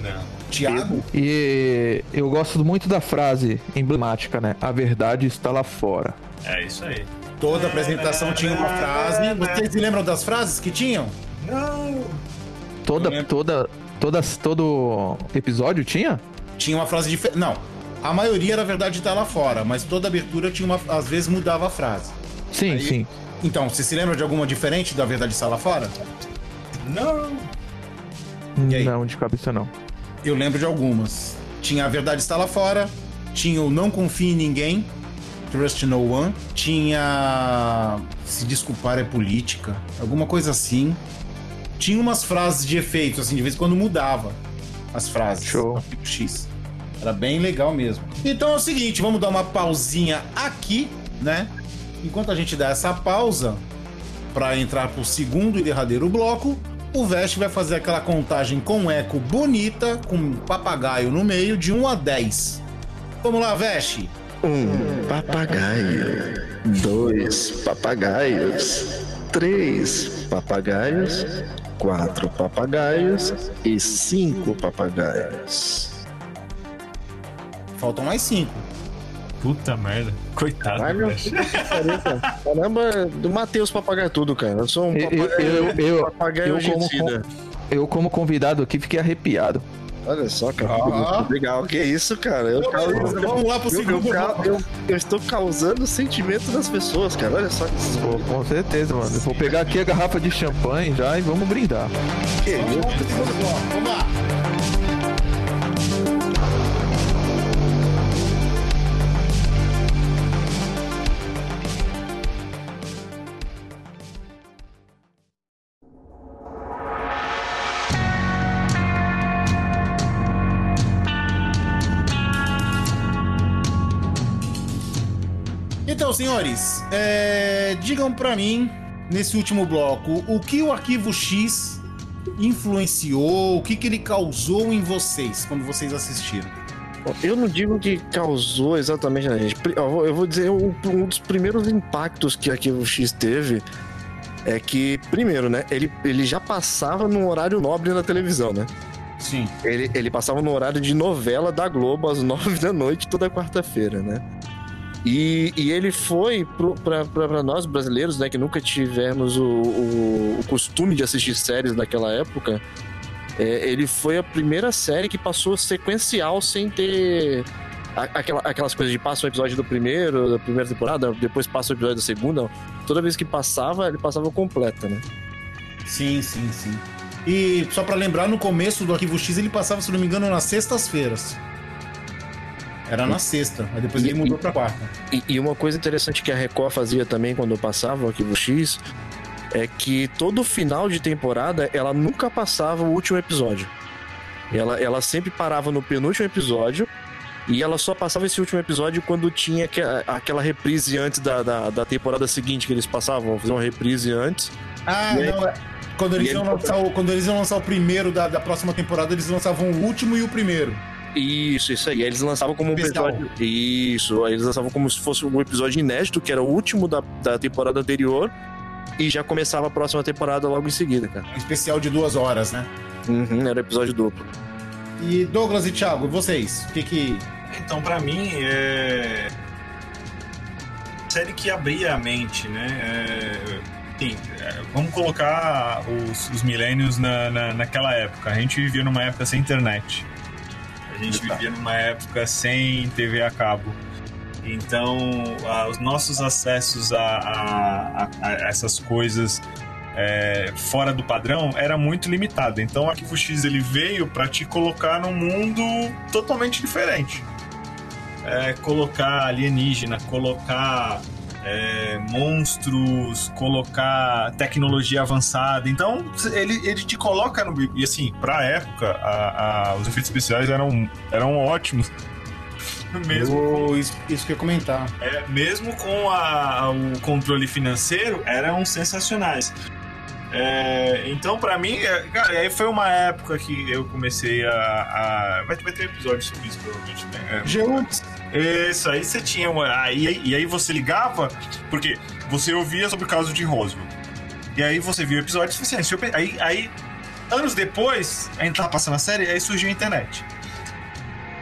Não. Tiago? E eu gosto muito da frase emblemática, né? A verdade está lá fora. É isso aí. Toda apresentação tinha uma frase. Vocês se lembram das frases que tinham? Não. Todo episódio tinha? Tinha uma frase diferente. Não. A maioria era a verdade está lá fora, mas toda abertura tinha às vezes mudava a frase. Sim, aí... sim. Então, você se lembra de alguma diferente da verdade está lá fora? Não. Não, de cabeça não. Eu lembro de algumas. Tinha a verdade está lá fora, tinha o Não Confie em Ninguém, Trust No One, tinha Se Desculpar é Política, alguma coisa assim. Tinha umas frases de efeito, assim, de vez em quando mudava as frases. Show. X. Era bem legal mesmo. Então é o seguinte, vamos dar uma pausinha aqui, né? Enquanto a gente dá essa pausa para entrar pro segundo e derradeiro bloco, o Vest vai fazer aquela contagem com eco bonita, com um papagaio no meio, de 1 a 10. Vamos lá, Vest! 1 papagaio, 2 papagaios, 3 papagaios, 4 papagaios e 5 papagaios. Faltam mais 5. Puta merda. Coitado. Caramba, do Matheus papagaio tudo, cara. Eu sou um papagaio genocida. Eu como convidado aqui fiquei arrepiado. Olha só, cara. Ah, legal. Que isso, cara? Vamos lá pro segundo. Eu estou causando o sentimento das pessoas, cara. Olha só. Com certeza, mano. Vou pegar aqui a garrafa de champanhe já e vamos brindar. Que isso? Vamos lá. Então, senhores, digam pra mim, nesse último bloco, o que o Arquivo X influenciou, o que ele causou em vocês, quando vocês assistiram? Eu não digo que causou exatamente na gente. Eu vou dizer, um dos primeiros impactos que o Arquivo X teve é que, primeiro, né, ele já passava num horário nobre na televisão, né? Sim. Ele passava no horário de novela da Globo, às 21h, toda quarta-feira, né? E ele foi, para nós brasileiros, né, que nunca tivemos o costume de assistir séries naquela época, ele foi a primeira série que passou sequencial sem ter aquelas coisas de passa um episódio do primeiro, da primeira temporada, depois passa o episódio da segunda. Toda vez que passava, ele passava completa, né? Sim, sim, sim. E só para lembrar, no começo do Arquivo X ele passava, se não me engano, nas sextas-feiras. Era na sexta, mas depois ele mudou pra quarta. E uma coisa interessante que a Record fazia também quando eu passava o Arquivo X é que todo final de temporada ela nunca passava o último episódio. Ela sempre parava no penúltimo episódio e ela só passava esse último episódio quando tinha aquela reprise antes da temporada seguinte que eles passavam, fazer uma reprise antes. Ah, e não, quando eles iam lançar o primeiro da próxima temporada, eles lançavam o último e o primeiro. Isso aí. Eles lançavam como um episódio. Isso, eles lançavam como se fosse um episódio inédito, que era o último da temporada anterior, e já começava a próxima temporada logo em seguida, cara. Um especial de 2 horas, né? Uhum, era episódio duplo. E Douglas e Thiago, vocês? O que... Então, pra mim, é série que abria a mente, né? Sim, vamos colocar os millennials naquela época. A gente vivia numa época sem internet. A gente vivia numa época sem TV a cabo. Então, os nossos acessos a essas coisas fora do padrão era muito limitado. Então, o Arquivo X ele veio para te colocar num mundo totalmente diferente. Colocar alienígena, colocar monstros, colocar tecnologia avançada. Então ele te coloca no... E assim, pra época os efeitos especiais eram ótimos. Mesmo isso que eu ia comentar, mesmo com o controle financeiro, eram sensacionais. Então pra mim, cara, aí foi uma época que eu comecei a... Vai ter episódio sobre isso, provavelmente, né? Isso, aí você tinha aí você ligava, porque você ouvia sobre o caso de Roswell. E aí você via o episódio suficiente. Aí, anos depois, a gente tava passando a série, aí surgiu a internet.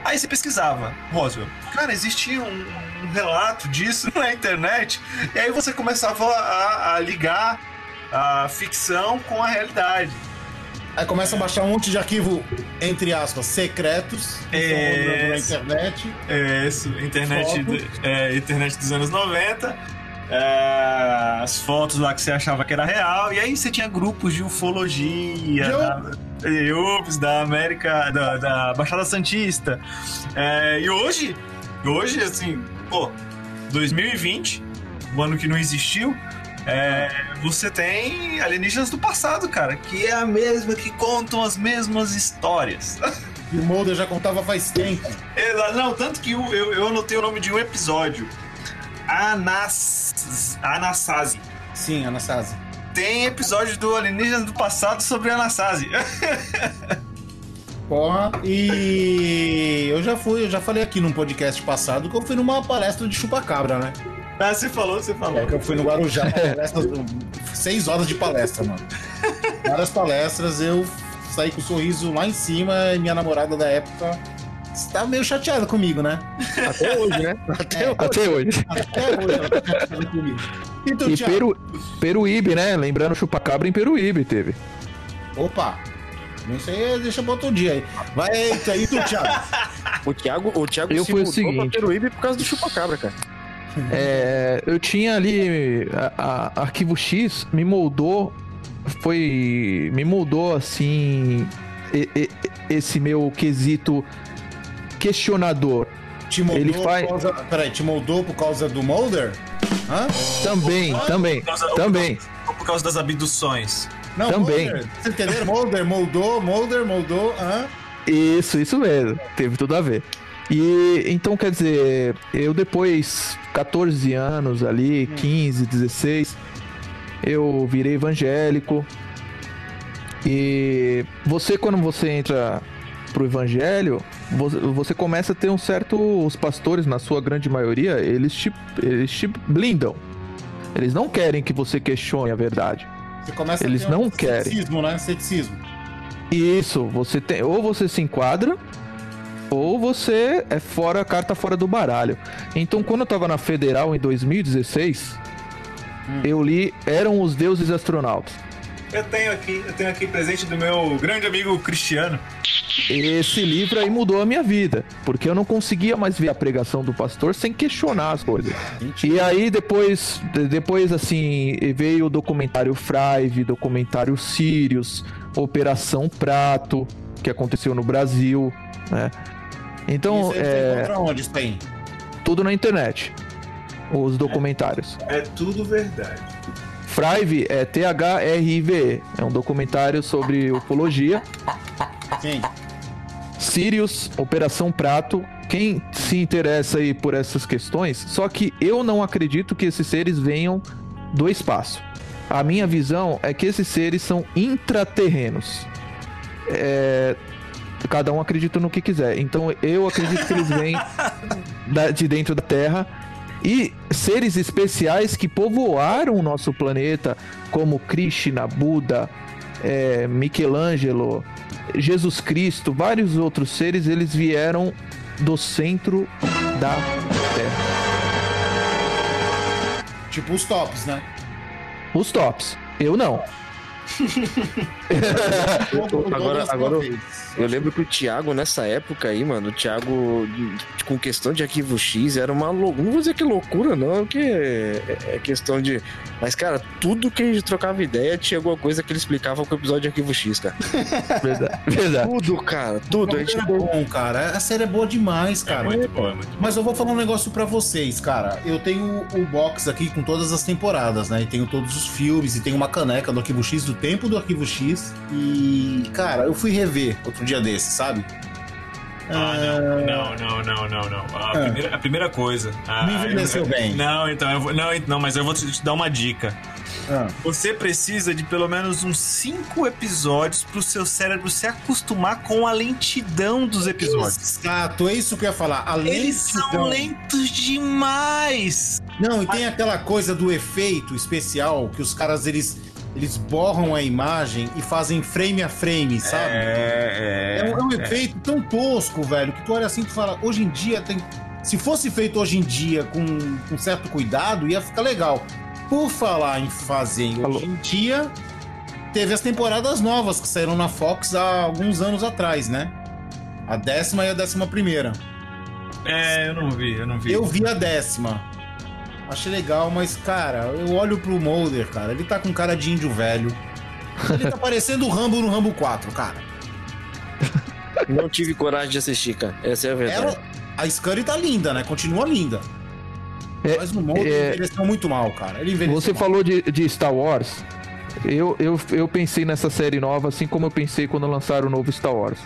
Aí você pesquisava Roswell. Cara, existia um relato disso na internet. E aí você começava a ligar a ficção com a realidade. Aí começa a baixar um monte de arquivo, entre aspas, secretos, que estão rodando na internet. Internet dos anos 90, as fotos lá que você achava que era real, e aí você tinha grupos de ufologia, da América, da Baixada Santista. E hoje E hoje, assim, pô, 2020, o ano que não existiu, você tem Alienígenas do Passado, cara, que é a mesma, que contam as mesmas histórias. E o Mulder já contava faz tempo. Não, tanto que eu anotei o nome de um episódio. Anasazi. Sim, Anasazi. Tem episódio do Alienígenas do Passado sobre Anasazi. Porra, e eu já falei aqui num podcast passado que eu fui numa palestra de chupacabra, né? Ah, você falou. É que eu fui no Guarujá, 6 horas de palestra, mano. Várias palestras, eu saí com o sorriso lá em cima e minha namorada da época estava meio chateada comigo, né? Até hoje, né? Até hoje ela tá chateada comigo. Então, e Peruíbe, né? Lembrando, chupacabra em Peruíbe teve. Opa! Isso aí deixa pra outro dia aí. Vai, eita, e tu, Thiago? O Thiago eu se mudou pra Peruíbe por causa do chupacabra, cara. Eu tinha ali a Arquivo X me moldou assim esse meu quesito questionador. Te moldou por causa do Mulder? Hã? Também. Ou por causa das abduções? Não, também. Mulder, você entendeu? Mulder moldou. Hã? Isso mesmo. Teve tudo a ver. E então, quer dizer, eu depois, 14 anos ali, 15, 16, eu virei evangélico. E você, quando você entra pro evangelho, você começa a ter um certo... Os pastores, na sua grande maioria, eles te blindam. Eles não querem que você questione a verdade. Você começa eles a ter ceticismo, né? Ceticismo. Isso, você tem... Ou você se enquadra, ou você é carta fora do baralho. Então, quando eu tava na Federal em 2016, eu li Eram os Deuses Astronautas. Eu tenho aqui presente do meu grande amigo Cristiano. Esse livro aí mudou a minha vida, porque eu não conseguia mais ver a pregação do pastor sem questionar as coisas. E aí depois assim, veio o documentário Thrive, documentário Sirius, Operação Prato, que aconteceu no Brasil, né? Então, isso aí você encontra onde tem? Tudo na internet. Os documentários. É tudo verdade. Thrive é Thrive. É um documentário sobre ufologia. Sim. Sirius, Operação Prato. Quem se interessa aí por essas questões, só que eu não acredito que esses seres venham do espaço. A minha visão é que esses seres são intraterrenos. Cada um acredita no que quiser. Então eu acredito que eles vêm de dentro da Terra. E seres especiais que povoaram o nosso planeta, como Krishna, Buda, Michelangelo, Jesus Cristo, vários outros seres, eles vieram do centro da Terra. Tipo os tops, né? Os tops. Eu não. agora eu lembro que o Thiago nessa época aí, mano, o Thiago com questão de Arquivo X era uma loucura, não vou dizer que loucura não, porque é questão de, mas cara, tudo que a gente trocava ideia tinha alguma coisa que ele explicava com o episódio de Arquivo X, cara. Verdade. Tudo, a gente é bom, cara, a série é boa demais, cara, é muito boa. Mas eu vou falar um negócio pra vocês, cara, eu tenho o box aqui com todas as temporadas, né, e tenho todos os filmes, e tenho uma caneca do Arquivo X, do tempo do Arquivo X, e cara, eu fui rever outro dia desse, sabe? Não. A primeira coisa. Me envelheceu bem. Não, então, mas eu vou te dar uma dica. Você precisa de pelo menos uns 5 episódios pro seu cérebro se acostumar com a lentidão dos episódios. Exato, é isso que eu ia falar. Eles são lentos demais. Não, e tem aquela coisa do efeito especial que os caras, eles borram a imagem e fazem frame a frame, sabe? É um efeito tão tosco, velho, que tu olha assim e tu fala, hoje em dia tem... Se fosse feito hoje em dia com certo cuidado, ia ficar legal. Por falar em fazer hoje em dia, teve as temporadas novas que saíram na Fox há alguns anos atrás, né? A 10ª e a 11ª. Eu não vi. Eu vi a 10ª. Achei legal, mas, cara, eu olho pro Mulder, cara, ele tá com cara de índio velho. Ele tá parecendo o Rambo no Rambo 4, cara. Não tive coragem de assistir, cara. Essa é a verdade. A Scully tá linda, né? Continua linda. Mas no Mulder envelheceu muito mal, cara. Ele envelheceu mal. Falou de Star Wars. Eu pensei nessa série nova, assim como eu pensei quando lançaram o novo Star Wars.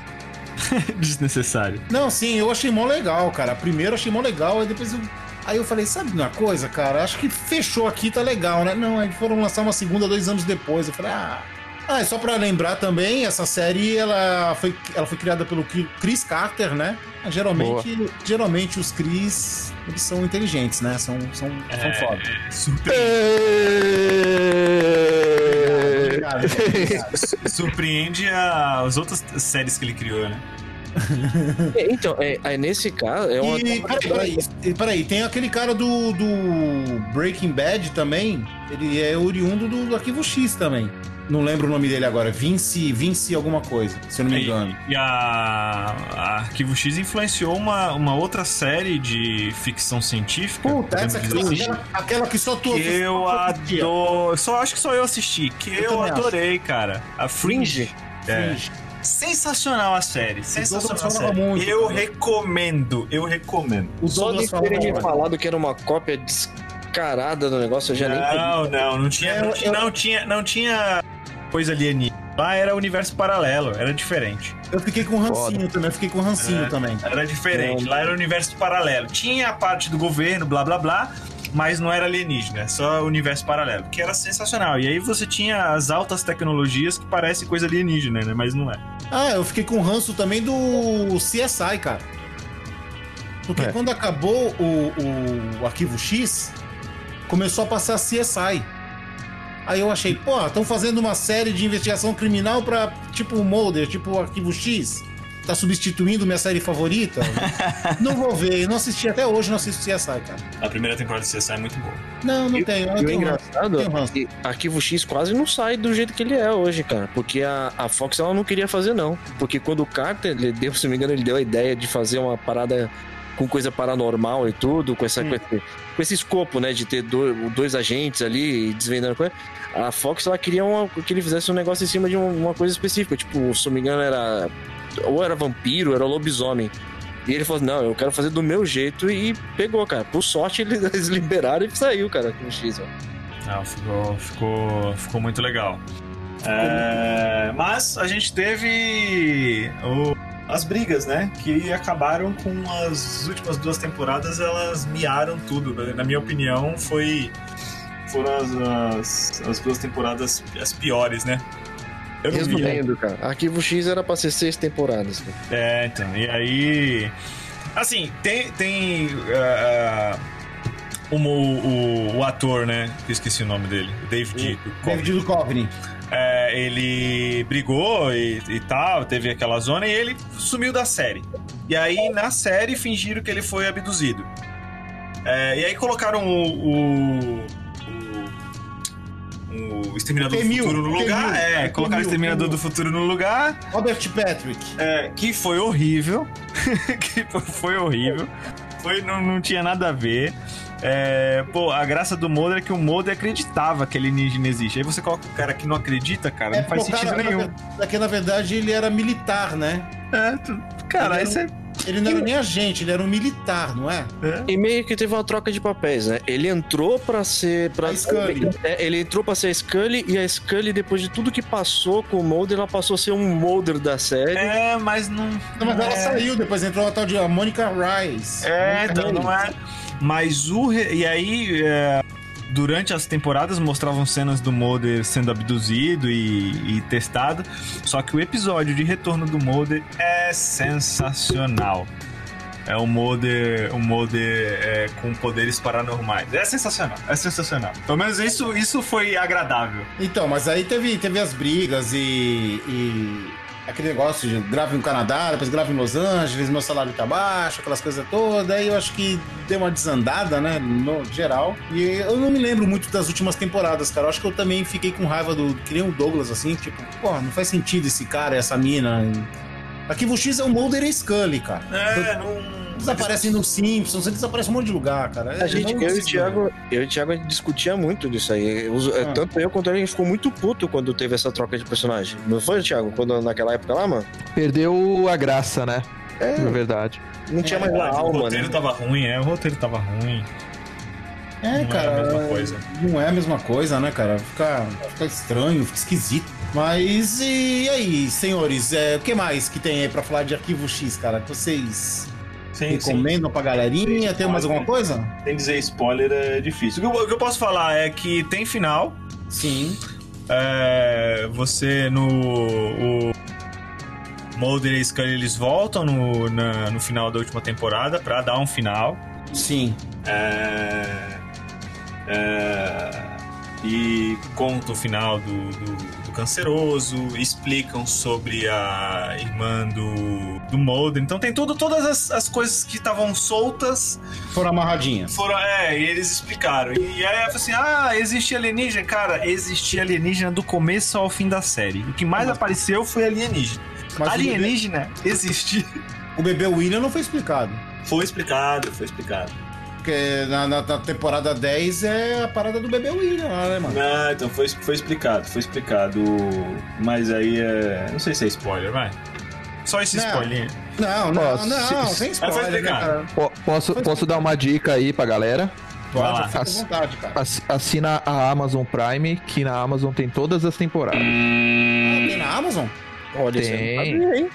Desnecessário. Não, sim, eu achei mó legal, cara. Primeiro eu achei mó legal, aí depois eu... Aí eu falei, sabe uma coisa, cara? Acho que fechou aqui, tá legal, né? Não, aí foram lançar uma segunda 2 anos depois. Eu falei, ah, e só pra lembrar também, essa série, ela foi criada pelo Chris Carter, né? Geralmente os Chris, eles são inteligentes, né? São foda. Super... Obrigado. Surpreende as outras séries que ele criou, né? Então, nesse caso... Peraí, tem aquele cara do Breaking Bad também, ele é oriundo do Arquivo X também. Não lembro o nome dele agora, Vince alguma coisa, se eu não me engano. E a Arquivo X influenciou uma outra série de ficção científica. Puta, essa que aquela que só tu assistiu. Eu adoro, acho que só eu assisti, eu adorei, cara. A Fringe. Fringe. Sensacional a série, sensacional a série. Muito, eu recomendo. Só de querer me falar do que era uma cópia descarada do negócio, eu já nem entendi. Não tinha coisa alienígena. Lá era universo paralelo, era diferente. Eu fiquei com o rancinho também, Era diferente, lá era universo paralelo. Tinha a parte do governo, blá blá blá, mas não era alienígena, só universo paralelo, que era sensacional. E aí você tinha as altas tecnologias que parece coisa alienígena, né? Mas não é. Eu fiquei com ranço também do CSI, cara. Porque quando acabou o Arquivo X, começou a passar CSI. Aí eu achei, pô, estão fazendo uma série de investigação criminal pra, tipo, o Mulder, tipo o Arquivo X. Tá substituindo minha série favorita? Não vou ver, não assisti até hoje, não assisto CSI, cara. A primeira temporada de CSI é muito boa. Não tem. Engraçado é que Arquivo X quase não sai do jeito que ele é hoje, cara. Porque a Fox, ela não queria fazer, não. Porque quando o Carter, se não me engano, ele deu a ideia de fazer uma parada com coisa paranormal e tudo, com esse escopo, né, de ter dois agentes ali desvendando coisa. A Fox, ela queria que ele fizesse um negócio em cima de uma coisa específica. Tipo, se não me engano, era... ou era vampiro, ou era lobisomem. E ele falou, não, eu quero fazer do meu jeito. E pegou, cara. Por sorte, eles liberaram e saiu, cara, com o X. Ficou muito legal. Mas a gente teve as brigas, né? Que acabaram com as últimas 2 temporadas. Elas miaram tudo. Na minha opinião, foram as 2 temporadas as piores, né? Resumindo, cara, Arquivo X era pra ser 6 temporadas. Cara. Então, e aí... Assim, tem o ator, né? Eu esqueci o nome dele. David Duchovny. Ele brigou e tal, teve aquela zona e ele sumiu da série. E aí, na série, fingiram que ele foi abduzido. E aí colocaram o Exterminador do Futuro no lugar. Colocaram o Exterminador do Futuro no lugar. Robert Patrick. Que foi horrível. Não tinha nada a ver. A graça do Mulder é que o Mulder acreditava que alienígena existe. Aí você coloca o cara que não acredita, cara, não faz sentido nenhum. Porque, na verdade, ele era militar, né? Cara, isso é... Ele não era nem agente, ele era um militar, não é? E meio que teve uma troca de papéis, né? Ele entrou pra ser... a Scully. Ele entrou pra ser a Scully, e a Scully, depois de tudo que passou com o Mulder, ela passou a ser um Mulder da série. Mas não... Mas ela saiu, depois entrou a tal de Monica Rice. Então não é... Mas o... E aí... Durante as temporadas mostravam cenas do Mulder sendo abduzido e testado, só que o episódio de retorno do Mulder é sensacional. É o Mulder com poderes paranormais. É sensacional. Pelo menos isso foi agradável. Então, mas aí teve as brigas e aquele negócio de grave no Canadá, depois grave em Los Angeles, meu salário tá baixo, aquelas coisas todas. Aí eu acho que deu uma desandada, né, no geral. E eu não me lembro muito das últimas temporadas, cara. Eu acho que eu também fiquei com raiva que nem o Douglas, assim, tipo, porra, não faz sentido esse cara, essa mina. Arquivo X é o Mulder e Scully, cara. Eles aparecem no Simpsons, eles aparecem um monte de lugar, cara. Eu e o Thiago, a gente discutia muito disso aí. Tanto eu quanto ele, a gente ficou muito puto quando teve essa troca de personagem. Não foi, Thiago? Naquela época lá, mano? Perdeu a graça, né? É, na verdade. Não tinha mais uma alma, né? O roteiro tava ruim, o roteiro tava ruim. É, não, cara, é a mesma coisa. Não é a mesma coisa, né, cara? Fica estranho, fica esquisito. Mas e aí, senhores? O que mais que tem aí pra falar de Arquivo X, cara? Que vocês recomendam pra galerinha? Tem mais alguma coisa? Tem dizer spoiler é difícil. O que eu posso falar é que tem final. Sim. Você no... Mulder e Scully, eles voltam no final da última temporada pra dar um final. Sim. E conta o final do Canceroso, explicam sobre a irmã do Mulder. Então tem todas as coisas que estavam soltas foram amarradinhas. E eles explicaram. E aí eu falei assim: existe alienígena? Cara, existia alienígena do começo ao fim da série. O que mais apareceu foi alienígena. Mas alienígena existe. O bebê William não foi explicado. Foi explicado. Porque na temporada 10 é a parada do bebê William, né, mano? Ah, então foi explicado. Mas aí não sei se é spoiler, vai. Só esse spoiler. Não, sem spoiler. Foi explicado. Né, posso dar uma dica aí pra galera? Pode, fica à vontade, cara. Assina a Amazon Prime, que na Amazon tem todas as temporadas. Tem na Amazon? Olha, você não sabia, hein?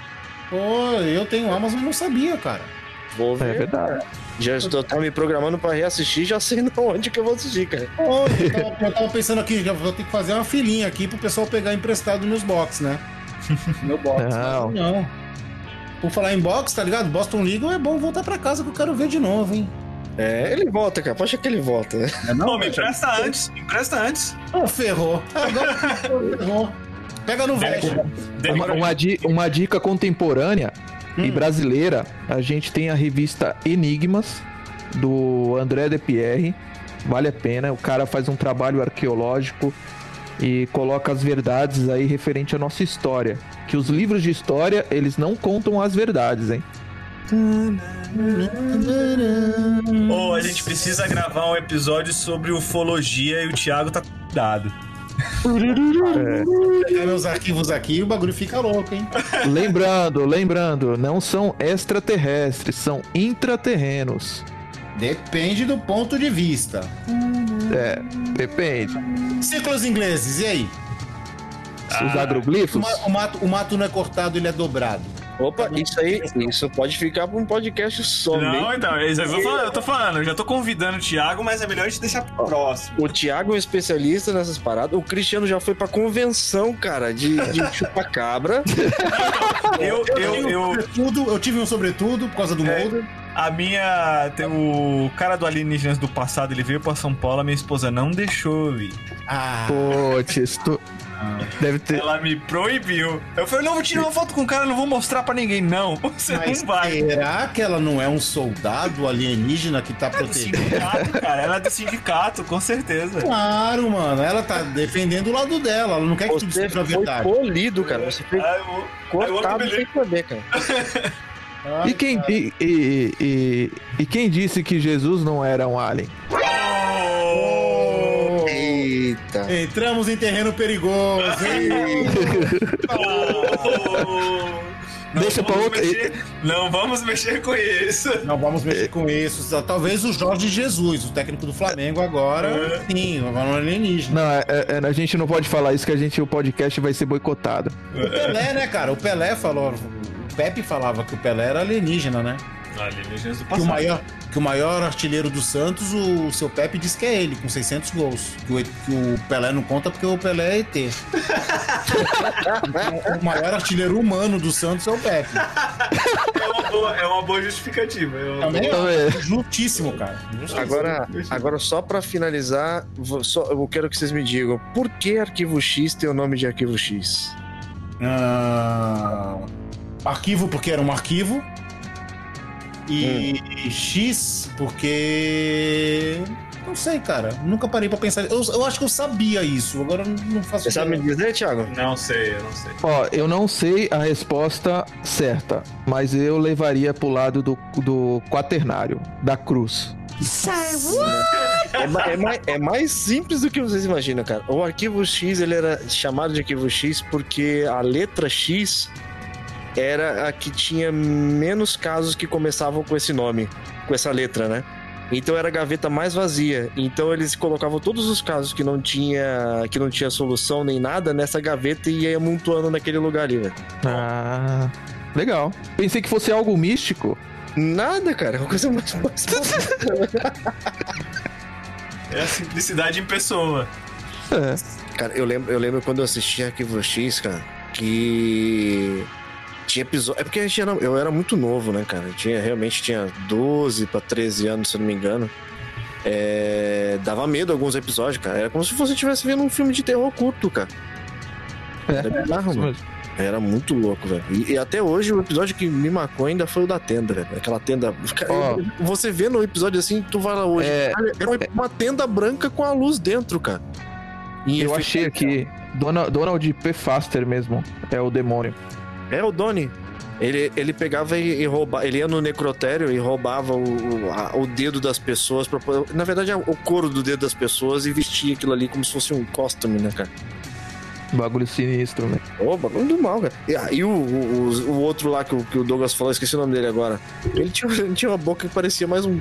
Pô, eu tenho Amazon e não sabia, cara. Vou ver. É verdade. Já estou me programando pra reassistir, já sei onde que eu vou assistir, cara. Eu tava pensando aqui, já vou ter que fazer uma filinha aqui pro pessoal pegar emprestado nos box, né? Meu box, não. Por falar em box, tá ligado? Boston Legal é bom voltar pra casa que eu quero ver de novo, hein? Ele volta, cara. Pode achar que ele volta, né? Não, me empresta antes. Ferrou. Agora ferrou. Pega no velho. Uma dica contemporânea e brasileira, a gente tem a revista Enigmas, do André de Pierre. Vale a pena, o cara faz um trabalho arqueológico e coloca as verdades aí referente à nossa história, que os livros de história, eles não contam as verdades, hein? A gente precisa gravar um episódio sobre ufologia e o Thiago tá cuidado. Pegar meus arquivos aqui e o bagulho fica louco, hein? Lembrando, não são extraterrestres, são intraterrenos. Depende do ponto de vista. Depende. Círculos ingleses, e aí? Os agroglifos? O mato não é cortado, ele é dobrado. Opa, isso aí, isso pode ficar pra um podcast só. Não, então, eu já tô convidando o Thiago, mas é melhor a gente deixar pro próximo. O Thiago é um especialista nessas paradas. O Cristiano já foi pra convenção, cara, de chupacabra. Eu tive um sobretudo por causa do Mulder. O cara do Alienígenas do Passado, ele veio pra São Paulo, a minha esposa não deixou eu ir. Deve ter... Ela me proibiu. Eu falei, não, vou tirar uma foto com o cara, não vou mostrar pra ninguém, não. Mas não vai. Será que ela não é um soldado alienígena que tá protegendo? É do sindicato, cara. Ela é do sindicato, com certeza. Claro, mano. Ela tá defendendo o lado dela. Ela não quer que tu descubra a verdade. Você foi polido, cara. Você foi cortado sem poder, cara. E quem disse que Jesus não era um alien? Eita. Entramos em terreno perigoso. Não vamos mexer com isso. Talvez o Jorge Jesus, o técnico do Flamengo agora, sim, agora não é alienígena. Não, a gente não pode falar isso, que o podcast vai ser boicotado. O Pelé, né, cara? O Pelé falou... O Pepe falava que o Pelé era alienígena, né? Alienígenas do passado. Que o maior artilheiro do Santos, o seu Pepe diz que é ele, com 600 gols. Que o Pelé não conta porque o Pelé é ET. O maior artilheiro humano do Santos é o Pepe. É uma boa justificativa. É justíssimo, cara. Agora, só pra finalizar, eu quero que vocês me digam, por que Arquivo X tem o nome de Arquivo X? Arquivo porque era um arquivo. E X porque... Não sei, cara. Nunca parei pra pensar. Eu acho que eu sabia isso. Agora eu não faço... Você sabe me dizer, Thiago? Não sei. Ó, eu não sei a resposta certa, mas eu levaria pro lado do quaternário, da cruz. É mais simples do que vocês imaginam, cara. O Arquivo X, ele era chamado de Arquivo X porque a letra X... era a que tinha menos casos que começavam com esse nome, com essa letra, né? Então era a gaveta mais vazia. Então eles colocavam todos os casos que não tinha solução nem nada nessa gaveta e ia amontoando naquele lugar ali, velho. Ah, legal. Pensei que fosse algo místico. Nada, cara. É uma coisa mais... É a simplicidade em pessoa. É. Cara, eu lembro quando eu assisti Arquivo X, cara, que... tinha episódio... É porque eu era muito novo, né, cara? Realmente tinha 12 pra 13 anos, se eu não me engano. É... dava medo alguns episódios, cara. Era como se você estivesse vendo um filme de terror curto, cara. Era bizarro, mano. Era muito louco, velho. E até hoje o episódio que me marcou ainda foi o da tenda, velho. Aquela tenda... Oh. Você vê no episódio assim, tu vai lá hoje... Era uma tenda branca com a luz dentro, cara. E eu achei aqui... Donald P. Faster mesmo. É o demônio. É, o Donnie. Ele pegava e roubava... Ele ia no necrotério e roubava o dedo das pessoas. Na verdade, o couro do dedo das pessoas e vestia aquilo ali como se fosse um costume, né, cara? Bagulho sinistro, né? Ô, bagulho do mal, cara. E aí o outro lá que o Douglas falou, esqueci o nome dele agora. Ele tinha uma boca que parecia mais um...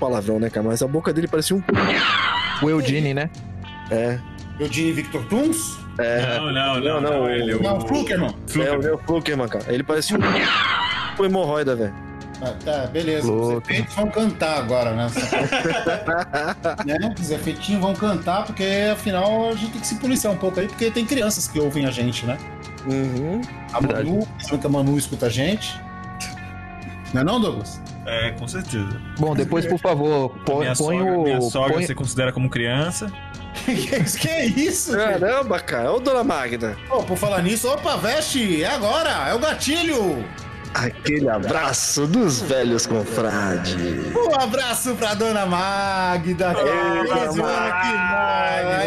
palavrão, né, cara? Mas a boca dele parecia um... O Eugene, né? É. Eugene Victor Tunes? É. Não. Não, o Flukerman. É o Flukerman, cara. Ele parecia um hemorroida, velho. Ah, tá, beleza. Os efeitos vão cantar agora, né? Né? Os efeitinhos vão cantar, porque afinal a gente tem que se policiar um pouco aí, porque tem crianças que ouvem a gente, né? Uhum. A Manu escuta a gente. Não é não, Douglas? É, com certeza. Bom, depois, por favor, minha sogra, você considera como criança? Que é isso? Caramba, gente? Cara. Ô, Dona Magda. Oh, por falar nisso, opa, veste. É agora. É o gatilho. Aquele abraço dos velhos confrades. Um abraço pra Dona Magda. Que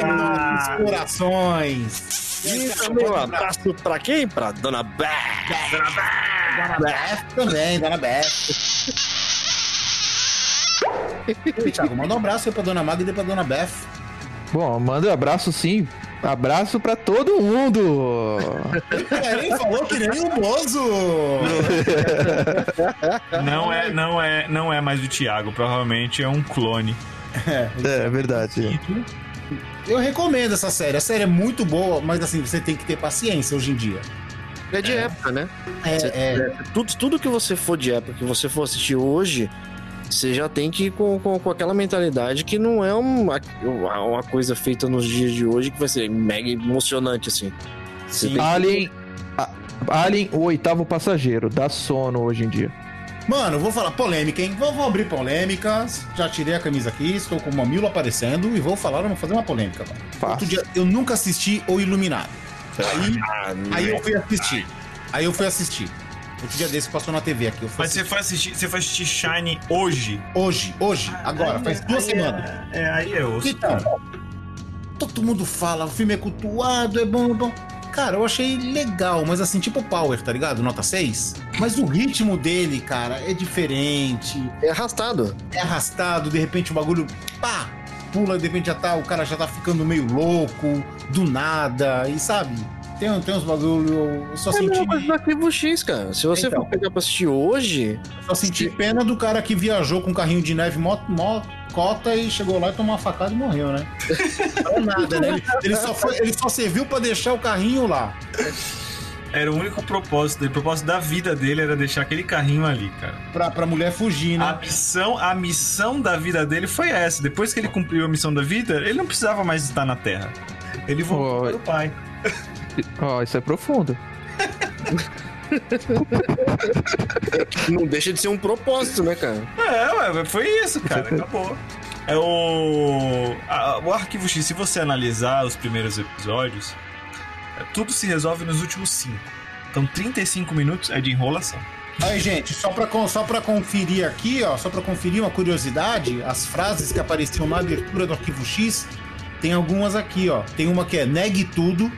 nossos corações. Isso, meu abraço pra quem? Pra Dona Beth. Dona Beth também. Thiago, manda um abraço aí pra Dona Magda e pra Dona Beth. Bom, manda um abraço sim. Abraço pra todo mundo. Ele falou que nem o Bozo. Não é mais o Thiago. Provavelmente é um clone. É verdade. Eu recomendo essa série. A série é muito boa, mas assim, você tem que ter paciência hoje em dia. É de época, né? Tudo que você for de época, que você for assistir hoje... Você já tem que ir com aquela mentalidade que não é uma coisa feita nos dias de hoje que vai ser mega emocionante, assim. Alien, o oitavo passageiro, dá sono hoje em dia. Mano, vou falar polêmica, hein? Vou abrir polêmicas. Já tirei a camisa aqui, estou com o mamilo aparecendo e vou fazer uma polêmica. Outro dia, eu nunca assisti O Iluminado. Aí eu fui assistir. Outro dia desse passou na TV aqui. Mas você foi assistir Shine hoje? Hoje. Agora, faz 2 semanas. Aí eu ouço. Então, todo mundo fala, o filme é cultuado, é bom. Cara, eu achei legal, mas assim, tipo Power, tá ligado? Nota 6. Mas o ritmo dele, cara, é diferente. É arrastado, de repente o bagulho, pá, pula, de repente o cara já tá ficando meio louco, do nada, e sabe... Tem uns bagulho... Eu só senti... Não, mas no Arquivo X, cara. Se você for pegar pra assistir hoje... Eu só senti pena do cara que viajou com um carrinho de neve mó cota e chegou lá e tomou uma facada e morreu, né? Não é nada, né? Ele só serviu pra deixar o carrinho lá. Era o único propósito dele. O propósito da vida dele era deixar aquele carrinho ali, cara. Pra mulher fugir, né? A missão da vida dele foi essa. Depois que ele cumpriu a missão da vida, ele não precisava mais estar na Terra. Ele voltou para o pai. Ó, isso é profundo. Não deixa de ser um propósito, né, cara? Foi isso, cara. Acabou. É o Arquivo X, se você analisar os primeiros episódios, tudo se resolve nos últimos 5. Então 35 minutos é de enrolação. Aí, gente, só pra conferir aqui, ó, só pra conferir uma curiosidade, as frases que apareciam na abertura do Arquivo X, tem algumas aqui, ó. Tem uma que é negue tudo.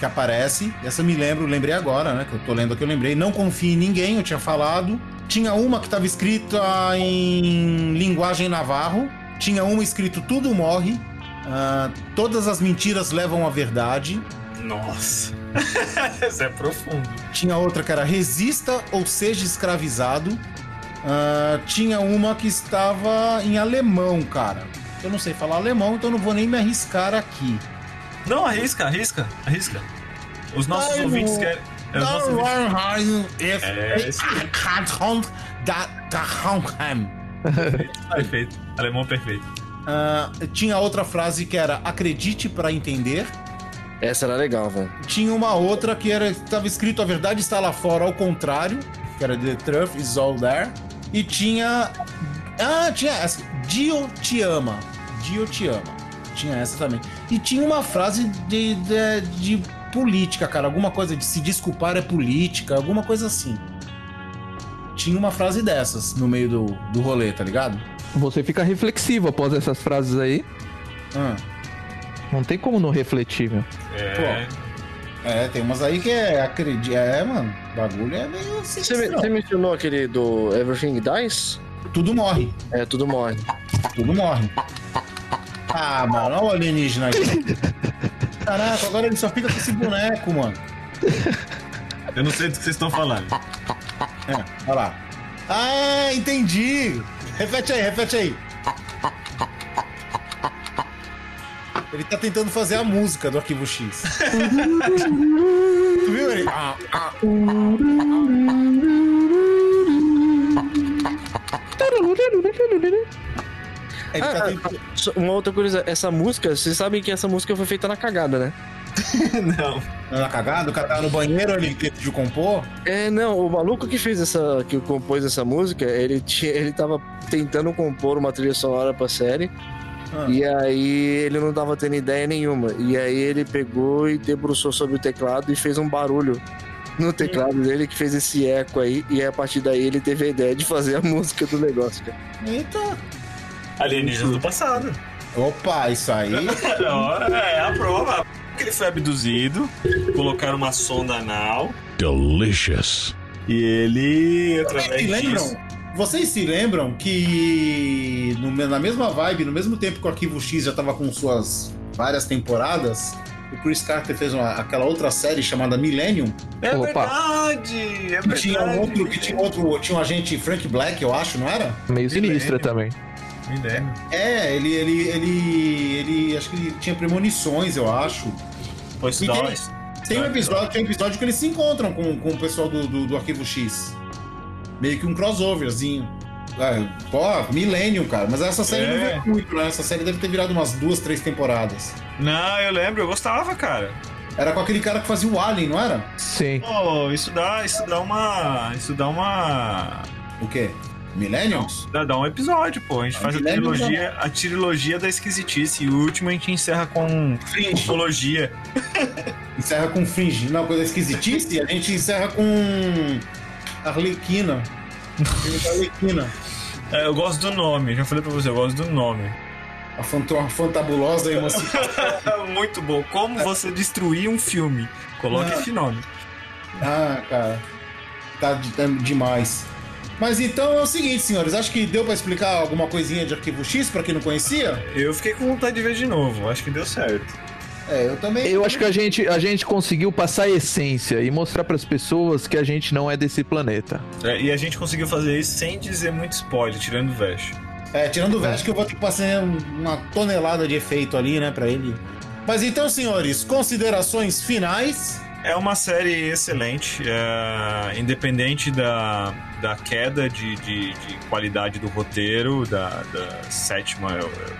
Que aparece, essa lembrei agora, né? Que eu tô lendo aqui, eu lembrei. Não confie em ninguém, eu tinha falado. Tinha uma que tava escrita em linguagem navarro. Tinha uma escrito tudo morre. Todas as mentiras levam à verdade. Nossa, isso é profundo. Tinha outra que era resista ou seja escravizado. Tinha uma que estava em alemão, cara. Eu não sei falar alemão, então não vou nem me arriscar aqui. Não, arrisca. Os nossos ouvintes querem... Perfeito, alemão perfeito. Tinha outra frase que era acredite pra entender. Essa era legal, velho. Tinha uma outra que era, estava escrito a verdade está lá fora, ao contrário, que era the truth is all there. E tinha... tinha essa, Dio te ama. Dio te ama. Tinha essa também. E tinha uma frase de política, cara. Alguma coisa de se desculpar é política, alguma coisa assim. Tinha uma frase dessas no meio do rolê, tá ligado? Você fica reflexivo após essas frases aí. Não tem como não refletir, meu. Tem umas aí que é... mano, o bagulho é meio assim. Você mencionou aquele do Everything Dies? Tudo morre. Tudo morre. Tudo morre. Ah, mano, olha o alienígena aí. Caraca, agora ele só fica com esse boneco, mano. Eu não sei do que vocês estão falando. Olha lá. Ah, entendi. Repete aí. Ele tá tentando fazer a música do Arquivo X. Tu viu ele? Uma outra coisa, essa música, vocês sabem que essa música foi feita na cagada, né? Não. Na cagada? O cara tava no banheiro ali de compor? Não, o maluco que fez essa, que compôs essa música, ele tava tentando compor uma trilha sonora pra série. E aí ele não tava tendo ideia nenhuma. E aí ele pegou e debruçou sobre o teclado e fez um barulho no teclado dele que fez esse eco aí. E aí, a partir daí ele teve a ideia de fazer a música do negócio, cara. Eita! Alienígenas do passado. Opa, isso aí. É a prova. Ele foi abduzido, colocaram uma sonda anal. Delicious. E ele... Vocês se lembram que na mesma vibe, no mesmo tempo que o Arquivo X já tava com suas várias temporadas, o Chris Carter fez aquela outra série chamada Millennium? É verdade! Tinha um agente Frank Black, eu acho, não era? Meio sinistra também. Millennium. Ele acho que ele tinha premonições, eu acho. Pois tem um episódio que eles se encontram com o pessoal do Arquivo X. Meio que um crossoverzinho. Millennium, cara. Mas essa série não veio muito, né? Essa série deve ter virado umas 2, 3 temporadas. Não, eu lembro. Eu gostava, cara. Era com aquele cara que fazia o Alien, não era? Sim. Isso dá uma... O quê? Millenniums? Dá um episódio, pô. A gente faz a trilogia da esquisitice. E o último a gente encerra com... Fringe. Encerra com Fringe. Não, coisa esquisitice. A gente encerra com... Arlequina. Eu gosto do nome, já falei pra você, eu gosto do nome. A fantabulosa e emancipação. Muito bom. Como você destruir um filme? Coloque esse nome. Cara. Tá demais. Mas então é o seguinte, senhores. Acho que deu pra explicar alguma coisinha de Arquivo X pra quem não conhecia? Eu fiquei com vontade de ver de novo. Acho que deu certo. Eu também. Eu acho que a gente conseguiu passar a essência e mostrar para as pessoas que a gente não é desse planeta. E a gente conseguiu fazer isso sem dizer muito spoiler, tirando o Vash. Tirando o Vash, que eu vou ter que passar uma tonelada de efeito ali, né, para ele. Mas então, senhores, considerações finais. É uma série excelente, independente da queda de qualidade do roteiro, da sétima,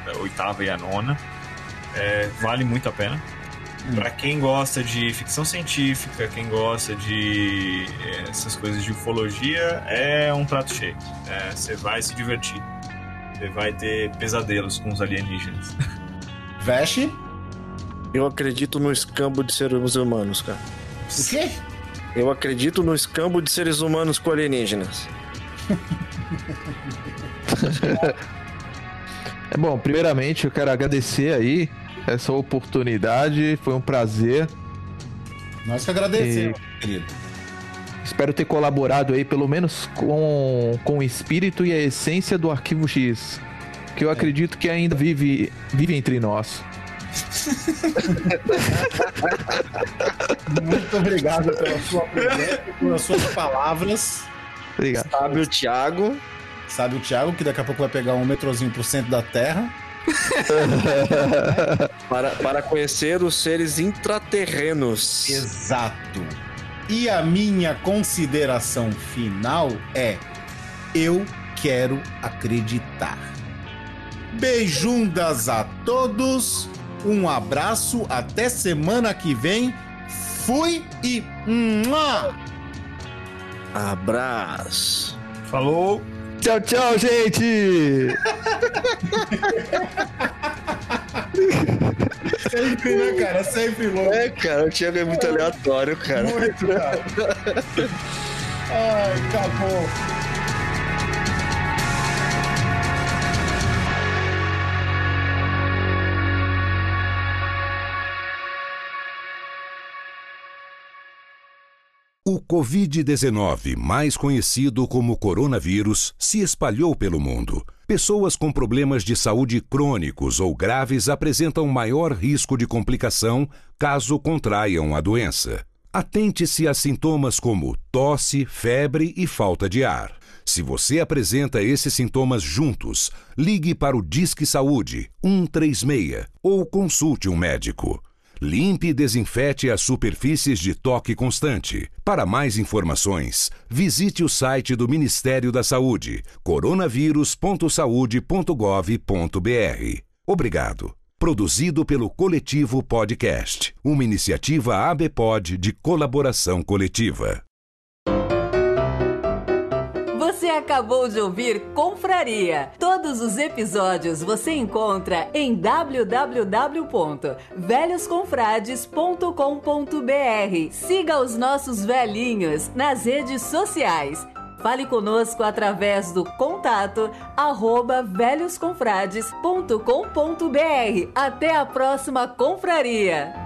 da oitava e a nona. Vale muito a pena. Pra quem gosta de ficção científica, quem gosta de essas coisas de ufologia, é um prato cheio. Você vai se divertir. Você vai ter pesadelos com os alienígenas. Vash? Eu acredito no escambo de seres humanos, cara. O quê? Eu acredito no escambo de seres humanos com alienígenas. Bom, primeiramente eu quero agradecer aí essa oportunidade, foi um prazer. Nós que agradecemos, querido. Espero ter colaborado aí, pelo menos com o espírito e a essência do Arquivo X, que eu acredito que ainda vive entre nós. Muito obrigado pela sua presença, pelas suas palavras. Obrigado. Sabe o Thiago. Sabe o Thiago, que daqui a pouco vai pegar um metrozinho pro centro da Terra. Para conhecer os seres intraterrenos. Exato. E a minha consideração final é: eu quero acreditar. Beijundas a todos, um abraço, até semana que vem. Fui e abraço. Falou. Tchau, tchau, gente! Sempre, né, cara? Sempre louco. É, cara, o Thiago é muito aleatório, cara. Muito, cara. Ai, acabou. O Covid-19, mais conhecido como coronavírus, se espalhou pelo mundo. Pessoas com problemas de saúde crônicos ou graves apresentam maior risco de complicação caso contraiam a doença. Atente-se a sintomas como tosse, febre e falta de ar. Se você apresenta esses sintomas juntos, ligue para o Disque Saúde 136 ou consulte um médico. Limpe e desinfete as superfícies de toque constante. Para mais informações, visite o site do Ministério da Saúde, coronavírus.saude.gov.br. Obrigado. Produzido pelo Coletivo Podcast, uma iniciativa ABPOD de colaboração coletiva. Você acabou de ouvir Confraria. Todos os episódios você encontra em www.velhosconfrades.com.br. Siga os nossos velhinhos nas redes sociais. Fale conosco através do contato@velhosconfrades.com.br. Até a próxima Confraria.